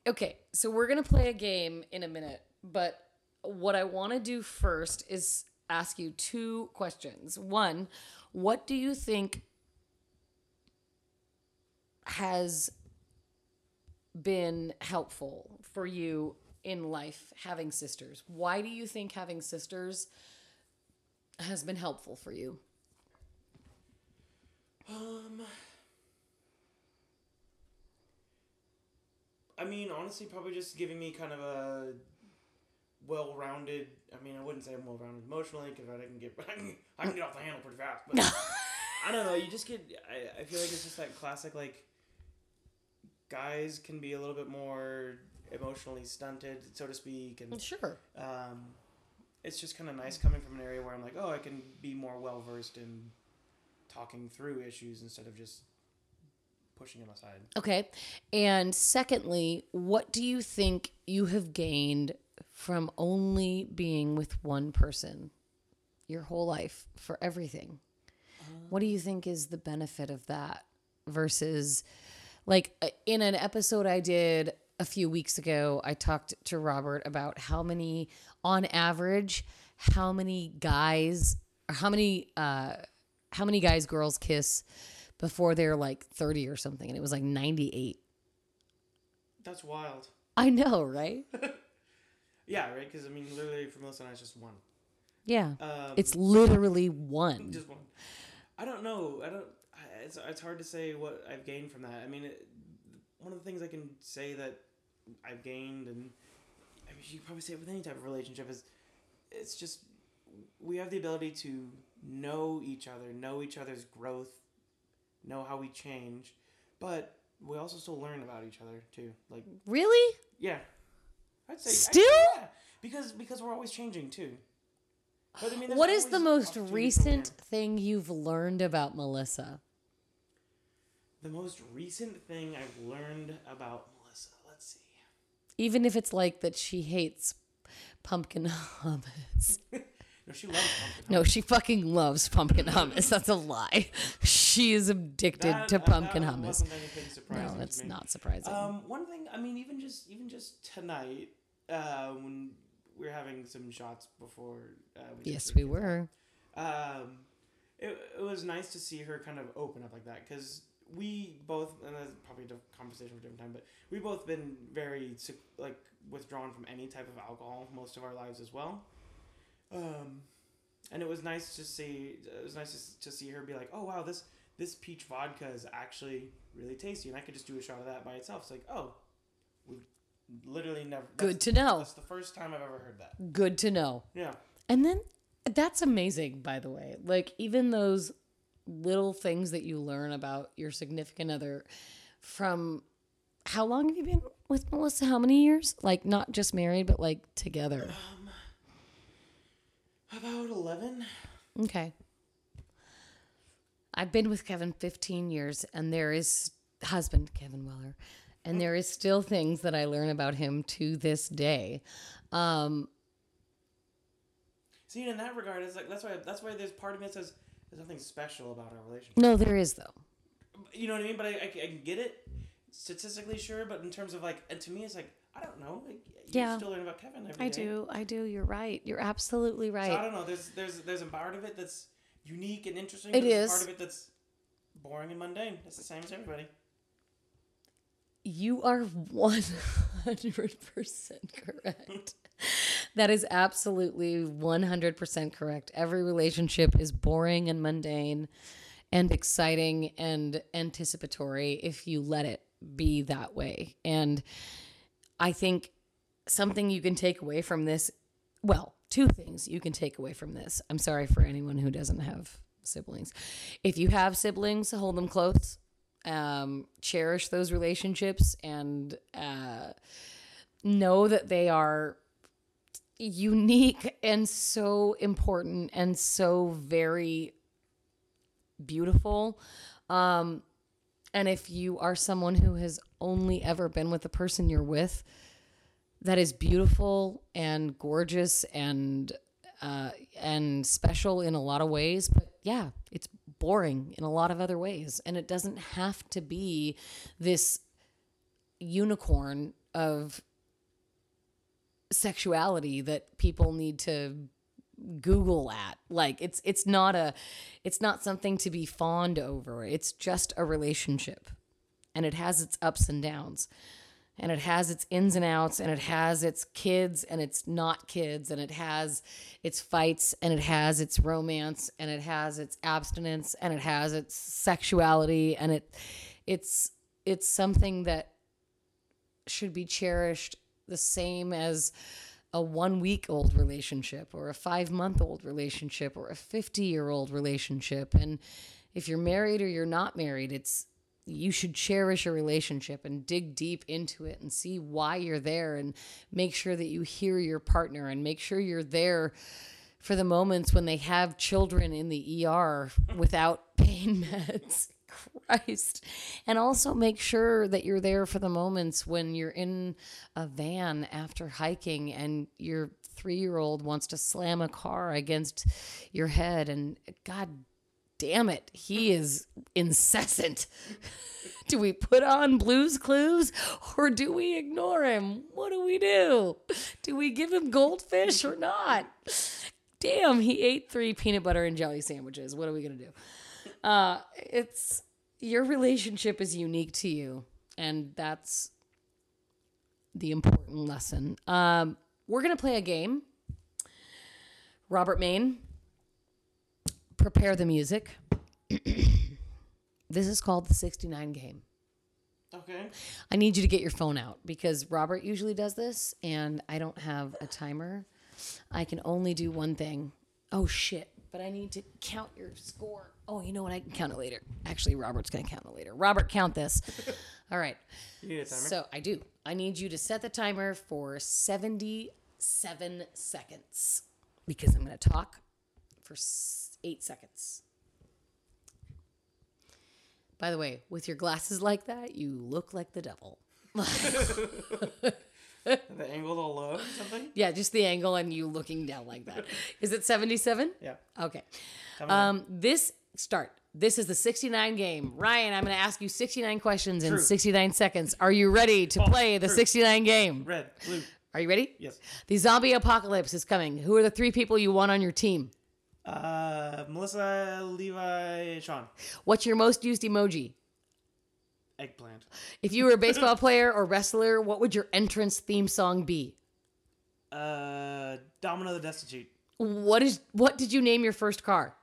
okay. So we're going to play a game in a minute, but what I want to do first is ask you 2 questions. One, what do you think has been helpful for you in life, having sisters? Why do you think having sisters has been helpful for you? I mean, honestly, probably just giving me kind of a well-rounded, I mean, I wouldn't say I'm well-rounded emotionally, because I can get off the handle pretty fast, but I don't know, you just get, I feel like it's just that classic, like, guys can be a little bit more emotionally stunted, so to speak, and sure. It's just kind of nice coming from an area where I'm like, oh, I can be more well-versed in talking through issues instead of just pushing them aside. Okay. And secondly, what do you think you have gained from only being with one person your whole life for everything? What do you think is the benefit of that versus, like, in an episode I did a few weeks ago, I talked to Robert about how many, on average, how many guys girls kiss before they're like 30 or something, and it was like 98. That's wild. I know, right? Yeah, right? Because, I mean, literally for Melissa and I, it's just one. Yeah. It's literally one. Just one. I don't know. It's hard to say what I've gained from that. I mean, one of the things I can say that I've gained, and I mean, you can probably say it with any type of relationship, is it's just we have the ability to know each other, know each other's growth, know how we change, but we also still learn about each other too. Like, really? Yeah. I'd say still? Actually, yeah. Because we're always changing too. But, I mean, what is the most recent thing you've learned about Melissa? The most recent thing I've learned about Melissa. Let's see. Even if it's like that she hates pumpkin hummus. No, she loves pumpkin hummus. No, she fucking loves pumpkin hummus. That's a lie. She is addicted to pumpkin hummus. Wasn't anything surprising no, that's to me. Not surprising. One thing, I mean, even just tonight, when we were having some shots before. We were. It was nice to see her kind of open up like that, because we both, and that's probably a conversation for a different time, but we've both been very, like, withdrawn from any type of alcohol most of our lives as well. And it was nice to see. It was nice to see her be like, "Oh wow, this peach vodka is actually really tasty," and I could just do a shot of that by itself. It's like, oh, we literally never. Good to know. That's the first time I've ever heard that. Good to know. Yeah. And then that's amazing, by the way. Like, even those little things that you learn about your significant other from. How long have you been with Melissa? How many years? Like, not just married, but like together. About 11. Okay. I've been with Kevin 15 years, and there is husband Kevin Weller, and there is still things that I learn about him to this day. See, in that regard, it's like that's why there's part of me that says there's nothing special about our relationship. No, there is though. You know what I mean? But I can get it statistically, sure. But in terms of like, and to me, it's like. I don't know. Like, you still learn about Kevin every day. I do. You're right. You're absolutely right. So I don't know. There's a part of it that's unique and interesting. It is. Part of it that's boring and mundane. It's the same as everybody. You are 100% correct. That is absolutely 100% correct. Every relationship is boring and mundane and exciting and anticipatory if you let it be that way. And I think something you can take away from this, well, two things you can take away from this. I'm sorry for anyone who doesn't have siblings. If you have siblings, hold them close, cherish those relationships, and know that they are unique and so important and so very beautiful. And if you are someone who has only ever been with the person you're with, that is beautiful and gorgeous and special in a lot of ways. But yeah, it's boring in a lot of other ways. And it doesn't have to be this unicorn of sexuality that people need to Google at. Like, it's not something to be fond over. It's just a relationship. and it has its ups and downs, and it has its ins and outs, and it has its kids and its not kids, and it has its fights, and it has its romance, and it has its abstinence, and it has its sexuality, and it's something that should be cherished the same as a 1-week-old relationship or a 5-month-old relationship or a 50-year-old relationship. And if you're married or you're not married, you should cherish a relationship and dig deep into it and see why you're there and make sure that you hear your partner and make sure you're there for the moments when they have children in the ER without pain meds. Christ. And also make sure that you're there for the moments when you're in a van after hiking and your 3-year-old wants to slam a car against your head, and God damn it, he is incessant. Do we put on Blue's Clues or do we ignore him? What do we do? Do we give him goldfish or not? Damn, he ate 3 peanut butter and jelly sandwiches. What are we going to do? It's your relationship is unique to you, and that's the important lesson. We're going to play a game. Robert Maine. Prepare the music. This is called the 69 game. Okay. I need you to get your phone out because Robert usually does this and I don't have a timer. I can only do one thing. Oh, shit. But I need to count your score. Oh, you know what? I can count it later. Actually, Robert's going to count it later. Robert, count this. All right. You need a timer? So I do. I need you to set the timer for 77 seconds because I'm going to talk for 8 seconds. By the way, with your glasses like that, you look like the devil. The angle all low or something? Yeah, just the angle and you looking down like that. Is it 77? Yeah. Okay. This is the 69 game. Ryan, I'm going to ask you 69 questions in 69 seconds. Are you ready to play the 69 game? Red, blue. Are you ready? Yes. The zombie apocalypse is coming. Who are the 3 people you want on your team? Melissa, Levi, Sean. What's your most used emoji? Eggplant. If you were a baseball player or wrestler, what would your entrance theme song be? Domino the Destitute. What did you name your first car?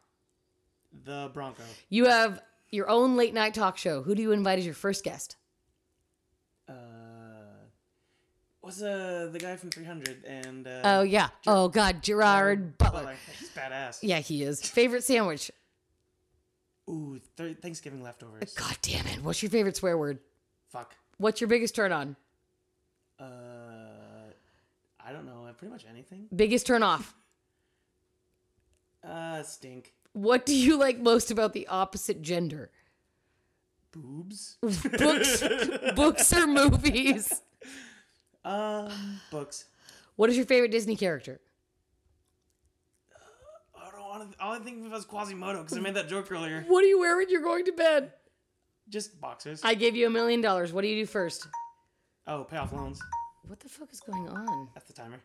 The Bronco. You have your own late night talk show. Who do you invite as your first guest? The guy from 300 and... Gerard Butler. He's badass. Yeah, he is. Favorite sandwich? Ooh, Thanksgiving leftovers. God damn it. What's your favorite swear word? Fuck. What's your biggest turn on? I don't know. Pretty much anything. Biggest turn off? Stink. What do you like most about the opposite gender? Boobs? Books or movies? Books. What is your favorite Disney character? All I think of was Quasimodo because I made that joke earlier. What do you wear when you're going to bed? Just boxers. I gave you $1 million. What do you do first? Oh, pay off loans. What the fuck is going on? That's the timer.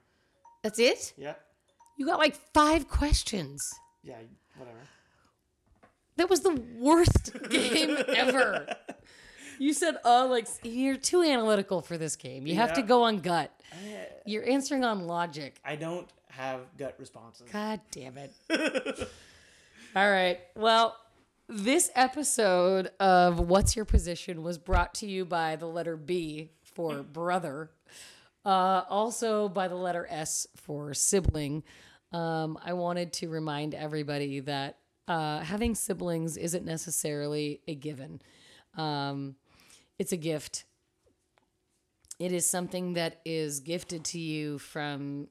That's it? Yeah. You got like 5 questions. Yeah, whatever. That was the worst game ever. You said, you're too analytical for this game. You have to go on gut. You're answering on logic. I don't have gut responses. God damn it. All right. Well, this episode of What's Your Position was brought to you by the letter B for brother. Also by the letter S for sibling. I wanted to remind everybody that having siblings isn't necessarily a given. It's a gift. It is something that is gifted to you from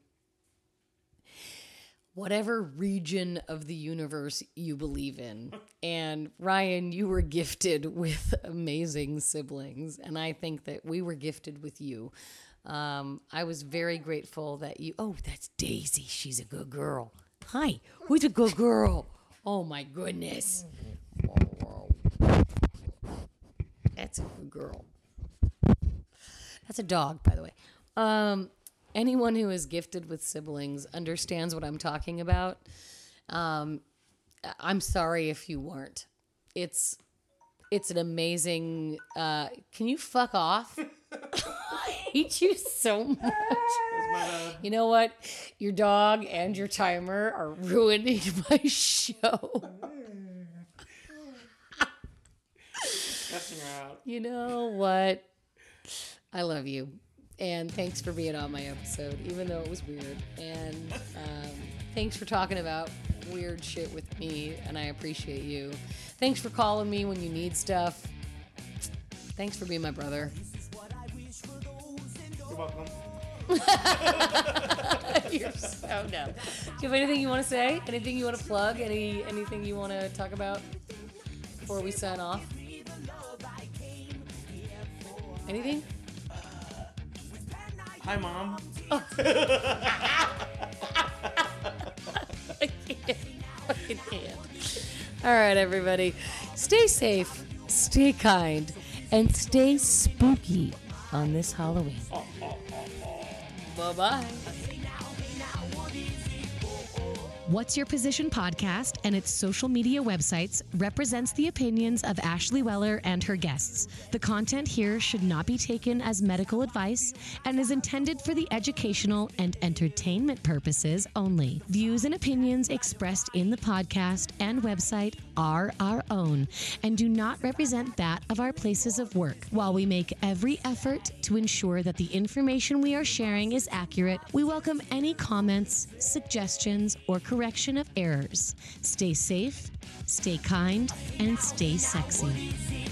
whatever region of the universe you believe in. And Ryan, you were gifted with amazing siblings. And I think that we were gifted with you. I was very grateful that you... Oh, that's Daisy. She's a good girl. Hi. Who's a good girl? Oh, my goodness. That's a good girl. That's a dog, by the way. Anyone who is gifted with siblings understands what I'm talking about. I'm sorry if you weren't. It's It's an amazing... can you fuck off? I hate you so much. You know what? Your dog and your timer are ruining my show. You know what? I love you. And thanks for being on my episode, even though it was weird. And thanks for talking about weird shit with me, and I appreciate you. Thanks for calling me when you need stuff. Thanks for being my brother. You're welcome. You're so dumb. Do you have anything you want to say? Anything you want to plug? Anything you want to talk about before we sign off? Anything? Hi, Mom. Oh. I can't. Fucking can't. All right, everybody. Stay safe, stay kind, and stay spooky on this Halloween. Bye-bye. What's Your Position podcast and its social media websites represents the opinions of Ashley Weller and her guests. The content here should not be taken as medical advice and is intended for the educational and entertainment purposes only. Views and opinions expressed in the podcast and website are our own and do not represent that of our places of work. While we make every effort to ensure that the information we are sharing is accurate, we welcome any comments, suggestions, or correction of errors. Stay safe, stay kind, and stay sexy.